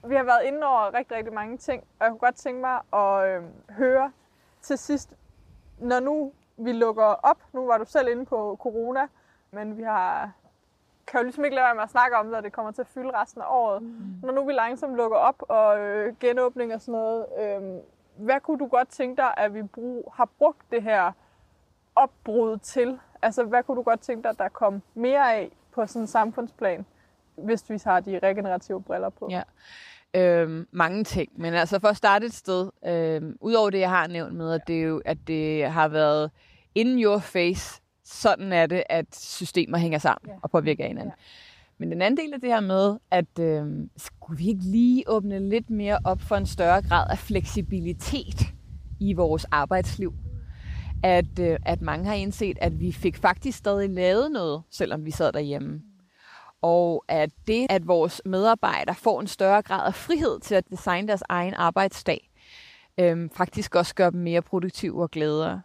Vi har været inde over rigtig, rigtig mange ting, og jeg kunne godt tænke mig at øh, høre til sidst, når nu vi lukker op, nu var du selv inde på corona, men vi har, kan jo ligesom ikke lade være med at snakke om det, og det kommer til at fylde resten af året. Mm. Når nu vi langsomt lukker op, og øh, genåbning og sådan noget, øh, hvad kunne du godt tænke dig, at vi brug, har brugt det her opbrud til? Altså, hvad kunne du godt tænke dig, der kom mere af på sådan en samfundsplan, hvis vi har de regenerative briller på? Ja, øhm, mange ting. Men altså, for at starte et sted, øhm, udover det, jeg har nævnt med, at det, jo, at det har været in your face, sådan er det, at systemer hænger sammen, ja, og påvirker hinanden. Ja. Men den anden del af det her med, at øhm, skulle vi ikke lige åbne lidt mere op for en større grad af fleksibilitet i vores arbejdsliv? At, at mange har indset, at vi fik faktisk stadig lavet noget, selvom vi sad derhjemme. Og at det, at vores medarbejdere får en større grad af frihed til at designe deres egen arbejdsdag, øhm, faktisk også gør dem mere produktive og glædere,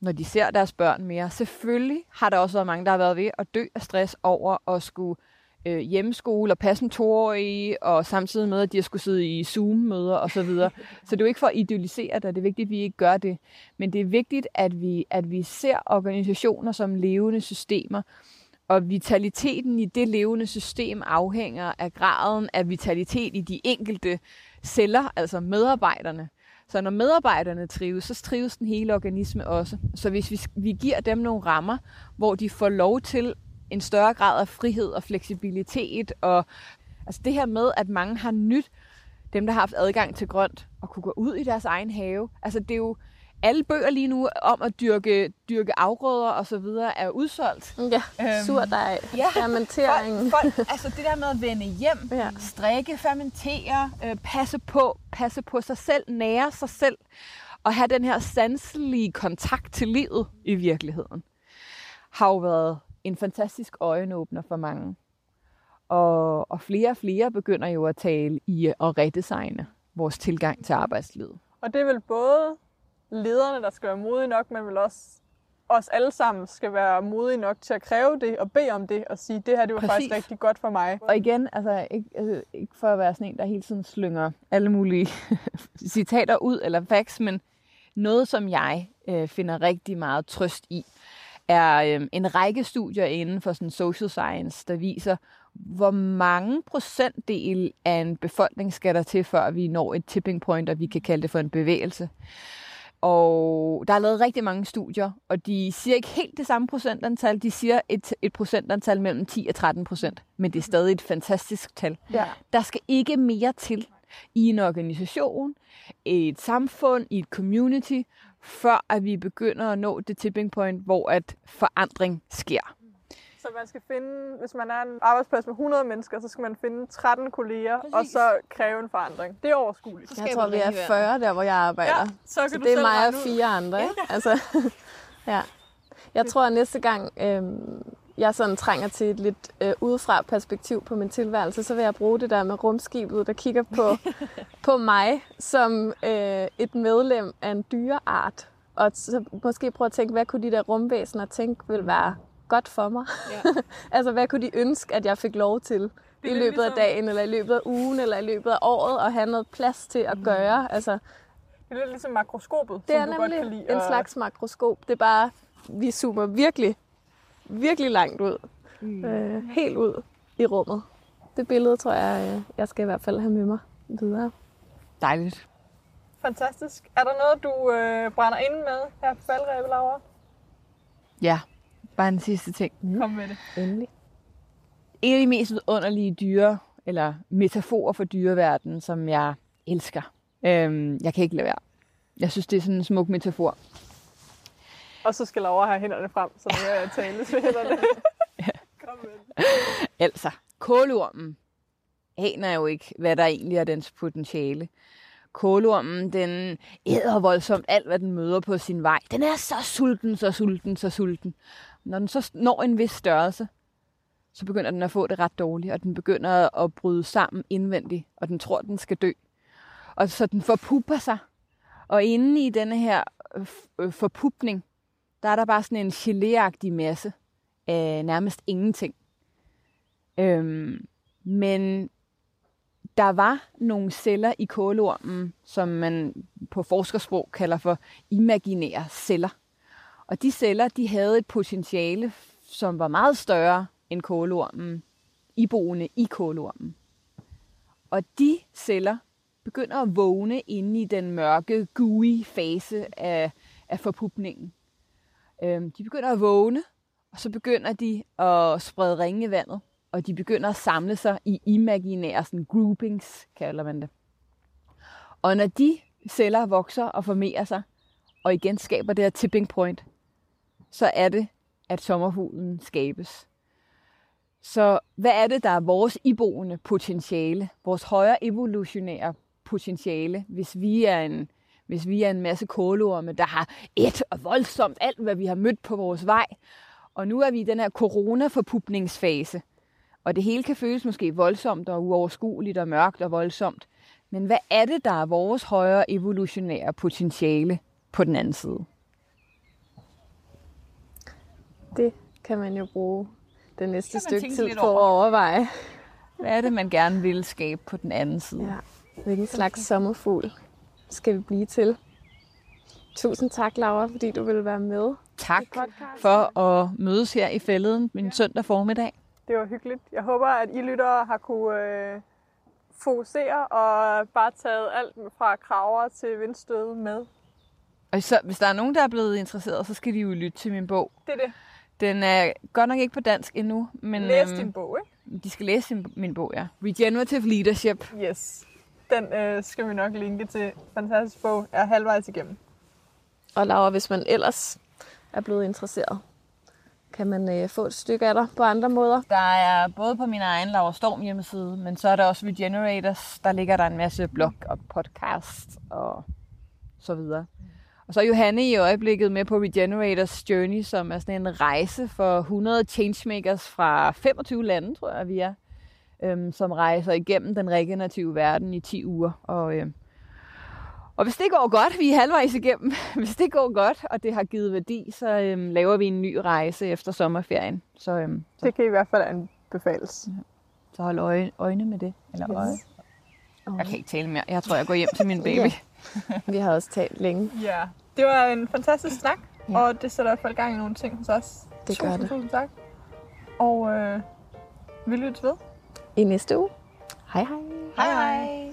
når de ser deres børn mere. Selvfølgelig har der også været mange, der har været ved at dø af stress over at skulle øh, hjemmeskole og passe en toårige, og samtidig med, at de har skulle sidde i Zoom-møder osv. Så, så det er jo ikke for at idealisere det, det er vigtigt, at vi ikke gør det. Men det er vigtigt, at vi, at vi ser organisationer som levende systemer, og vitaliteten i det levende system afhænger af graden af vitalitet i de enkelte celler, altså medarbejderne. Så når medarbejderne trives, så trives den hele organisme også. Så hvis vi, vi giver dem nogle rammer, hvor de får lov til en større grad af frihed og fleksibilitet, og altså det her med, at mange har nyt, dem der har haft adgang til grønt, og kunne gå ud i deres egen have. Altså det er jo alle bøger lige nu om at dyrke, dyrke afgrøder og så videre er udsolgt. Ja, øhm, surdej, ja, fermenteringen. Folk, folk, altså det der med at vende hjem, ja, strikke, fermentere, øh, passe på, passe på sig selv, nære sig selv, og have den her sanselige kontakt til livet i virkeligheden, har jo været en fantastisk øjenåbner for mange. Og, og flere og flere begynder jo at tale i at redesigne vores tilgang til arbejdslivet. Og det er vel både lederne, der skal være modige nok, men vel også os alle sammen skal være modige nok til at kræve det og bede om det og sige, det her det var Præcis. faktisk rigtig godt for mig. Og igen, altså ikke, altså, ikke for at være sådan en, der hele tiden slynger alle mulige citater ud eller facts, men noget, som jeg øh, finder rigtig meget trøst i, er øh, en række studier inden for sådan social science, der viser, hvor mange procentdel af en befolkning skal der til, før vi når et tipping point, og vi kan kalde det for en bevægelse. Og der er lavet rigtig mange studier, og de siger ikke helt det samme procentantal, de siger et, et procentantal mellem ti og tretten procent, men det er stadig et fantastisk tal. Ja. Der skal ikke mere til i en organisation, i et samfund, i et community, før at vi begynder at nå det tipping point, hvor at forandring sker. Så man skal finde, hvis man er en arbejdsplads med hundrede mennesker, så skal man finde tretten kolleger, Præcis. og så kræve en forandring. Det er overskueligt. Jeg tror, vi er fyrre der, hvor jeg arbejder. Ja, så kan så du det er mig og fire andre. Ikke? Ja. Altså, ja. Jeg tror, at næste gang øh, jeg sådan trænger til et lidt øh, udefra perspektiv på min tilværelse, så vil jeg bruge det der med rumskibet, der kigger på, på mig som øh, et medlem af en dyreart. Og så måske prøve at tænke, hvad kunne de der rumvæsener tænke vil være godt for mig. Ja. Altså, hvad kunne de ønske, at jeg fik lov til i løbet ligesom... af dagen, eller i løbet af ugen, eller i løbet af året, og have noget plads til at gøre. Altså, det er lidt ligesom makroskopet, det som du godt kan lide. Det er nemlig en slags makroskop. Det er bare, vi zoomer virkelig, virkelig langt ud. Mm. Øh, helt ud i rummet. Det billede, tror jeg, jeg skal i hvert fald have med mig videre. Dejligt. Fantastisk. Er der noget, du øh, brænder inde med her på Faldrebet, Laura? Ja. Bare en sidste ting. Kom med det. Endelig. En af de mest underlige dyre, eller metaforer for dyreverdenen, som jeg elsker. Øhm, jeg kan ikke lade være. Jeg synes, det er sådan en smuk metafor. Og så skal Laura have hænderne frem, så nu hører jeg tales med hænderne. Kom med. Altså, kålormen aner jo ikke, hvad der egentlig er dens potentiale. Kålormen, den æder voldsomt alt, hvad den møder på sin vej. Den er så sulten, så sulten, så sulten. Når den så når en vis størrelse, så begynder den at få det ret dårligt, og den begynder at bryde sammen indvendigt, og den tror, den skal dø. Og så den forpupper sig. Og inde i denne her forpupning, der er der bare sådan en geléagtig masse af nærmest ingenting. Øhm, men der var nogle celler i kålormen, som man på forskersprog kalder for imaginære celler. Og de celler, de havde et potentiale, som var meget større end kålormen, iboende i kålormen. Og de celler begynder at vågne inde i den mørke, gooey fase af, af forpupningen. Øhm, de begynder at vågne, og så begynder de at sprede ringe i vandet, og de begynder at samle sig i imaginære sådan groupings, kalder man det. Og når de celler vokser og formerer sig, og igen skaber det her tipping point, så er det, at sommerfuglen skabes. Så hvad er det, der er vores iboende potentiale, vores højere evolutionære potentiale, hvis vi er en, hvis vi er en masse kålorme, der har et og voldsomt alt, hvad vi har mødt på vores vej. Og nu er vi i den her coronaforpupningsfase, og det hele kan føles måske voldsomt og uoverskueligt og mørkt og voldsomt. Men hvad er det, der er vores højere evolutionære potentiale på den anden side? Det kan man jo bruge det næste stykke tid på over. at overveje. Hvad er det, man gerne vil skabe på den anden side? Ja. Hvilken slags sommerfugl skal vi blive til? Tusind tak, Laura, fordi du ville være med. Tak for at mødes her i fælleden min ja. søndag formiddag. Det var hyggeligt. Jeg håber, at I lyttere har kunne øh, fokusere og bare taget alt fra kraver til vindstød med. Og så, hvis der er nogen, der er blevet interesseret, så skal de jo lytte til min bog. Det er det. Den er godt nok ikke på dansk endnu, men læs din bog, ikke? De skal læse min bog, ja. Regenerative Leadership. Yes. Den øh, skal vi nok linke til. Fantastisk bog. Jeg er halvvejs igennem. Og Laura, hvis man ellers er blevet interesseret, kan man øh, få et stykke af dig på andre måder? Der er både på min egen Laura Storm hjemmeside, men så er der også Regenerators. Der ligger der en masse blog og podcast og så videre. Og så er Johanne i øjeblikket med på Regenerators Journey, som er sådan en rejse for hundrede changemakers fra femogtyve lande, tror jeg, vi er, øhm, som rejser igennem den regenerative verden i ti uger. Og, øhm, og hvis det går godt, vi er halvvejs igennem, hvis det går godt, og det har givet værdi, så øhm, laver vi en ny rejse efter sommerferien. Så, øhm, så. Det kan i hvert fald anbefales. Ja. Så hold øje, øjne med det. Eller øje. Yes. Jeg kan ikke tale mere. Jeg tror, jeg går hjem til min baby. Ja. Vi har også talt længe. Ja, det var en fantastisk snak, ja. Og det sætter i hvert fald gang i nogle ting hos os. Det gør det. Tusind tak. Og øh, vi lyttes ved. I næste uge. Hej hej. Hej hej.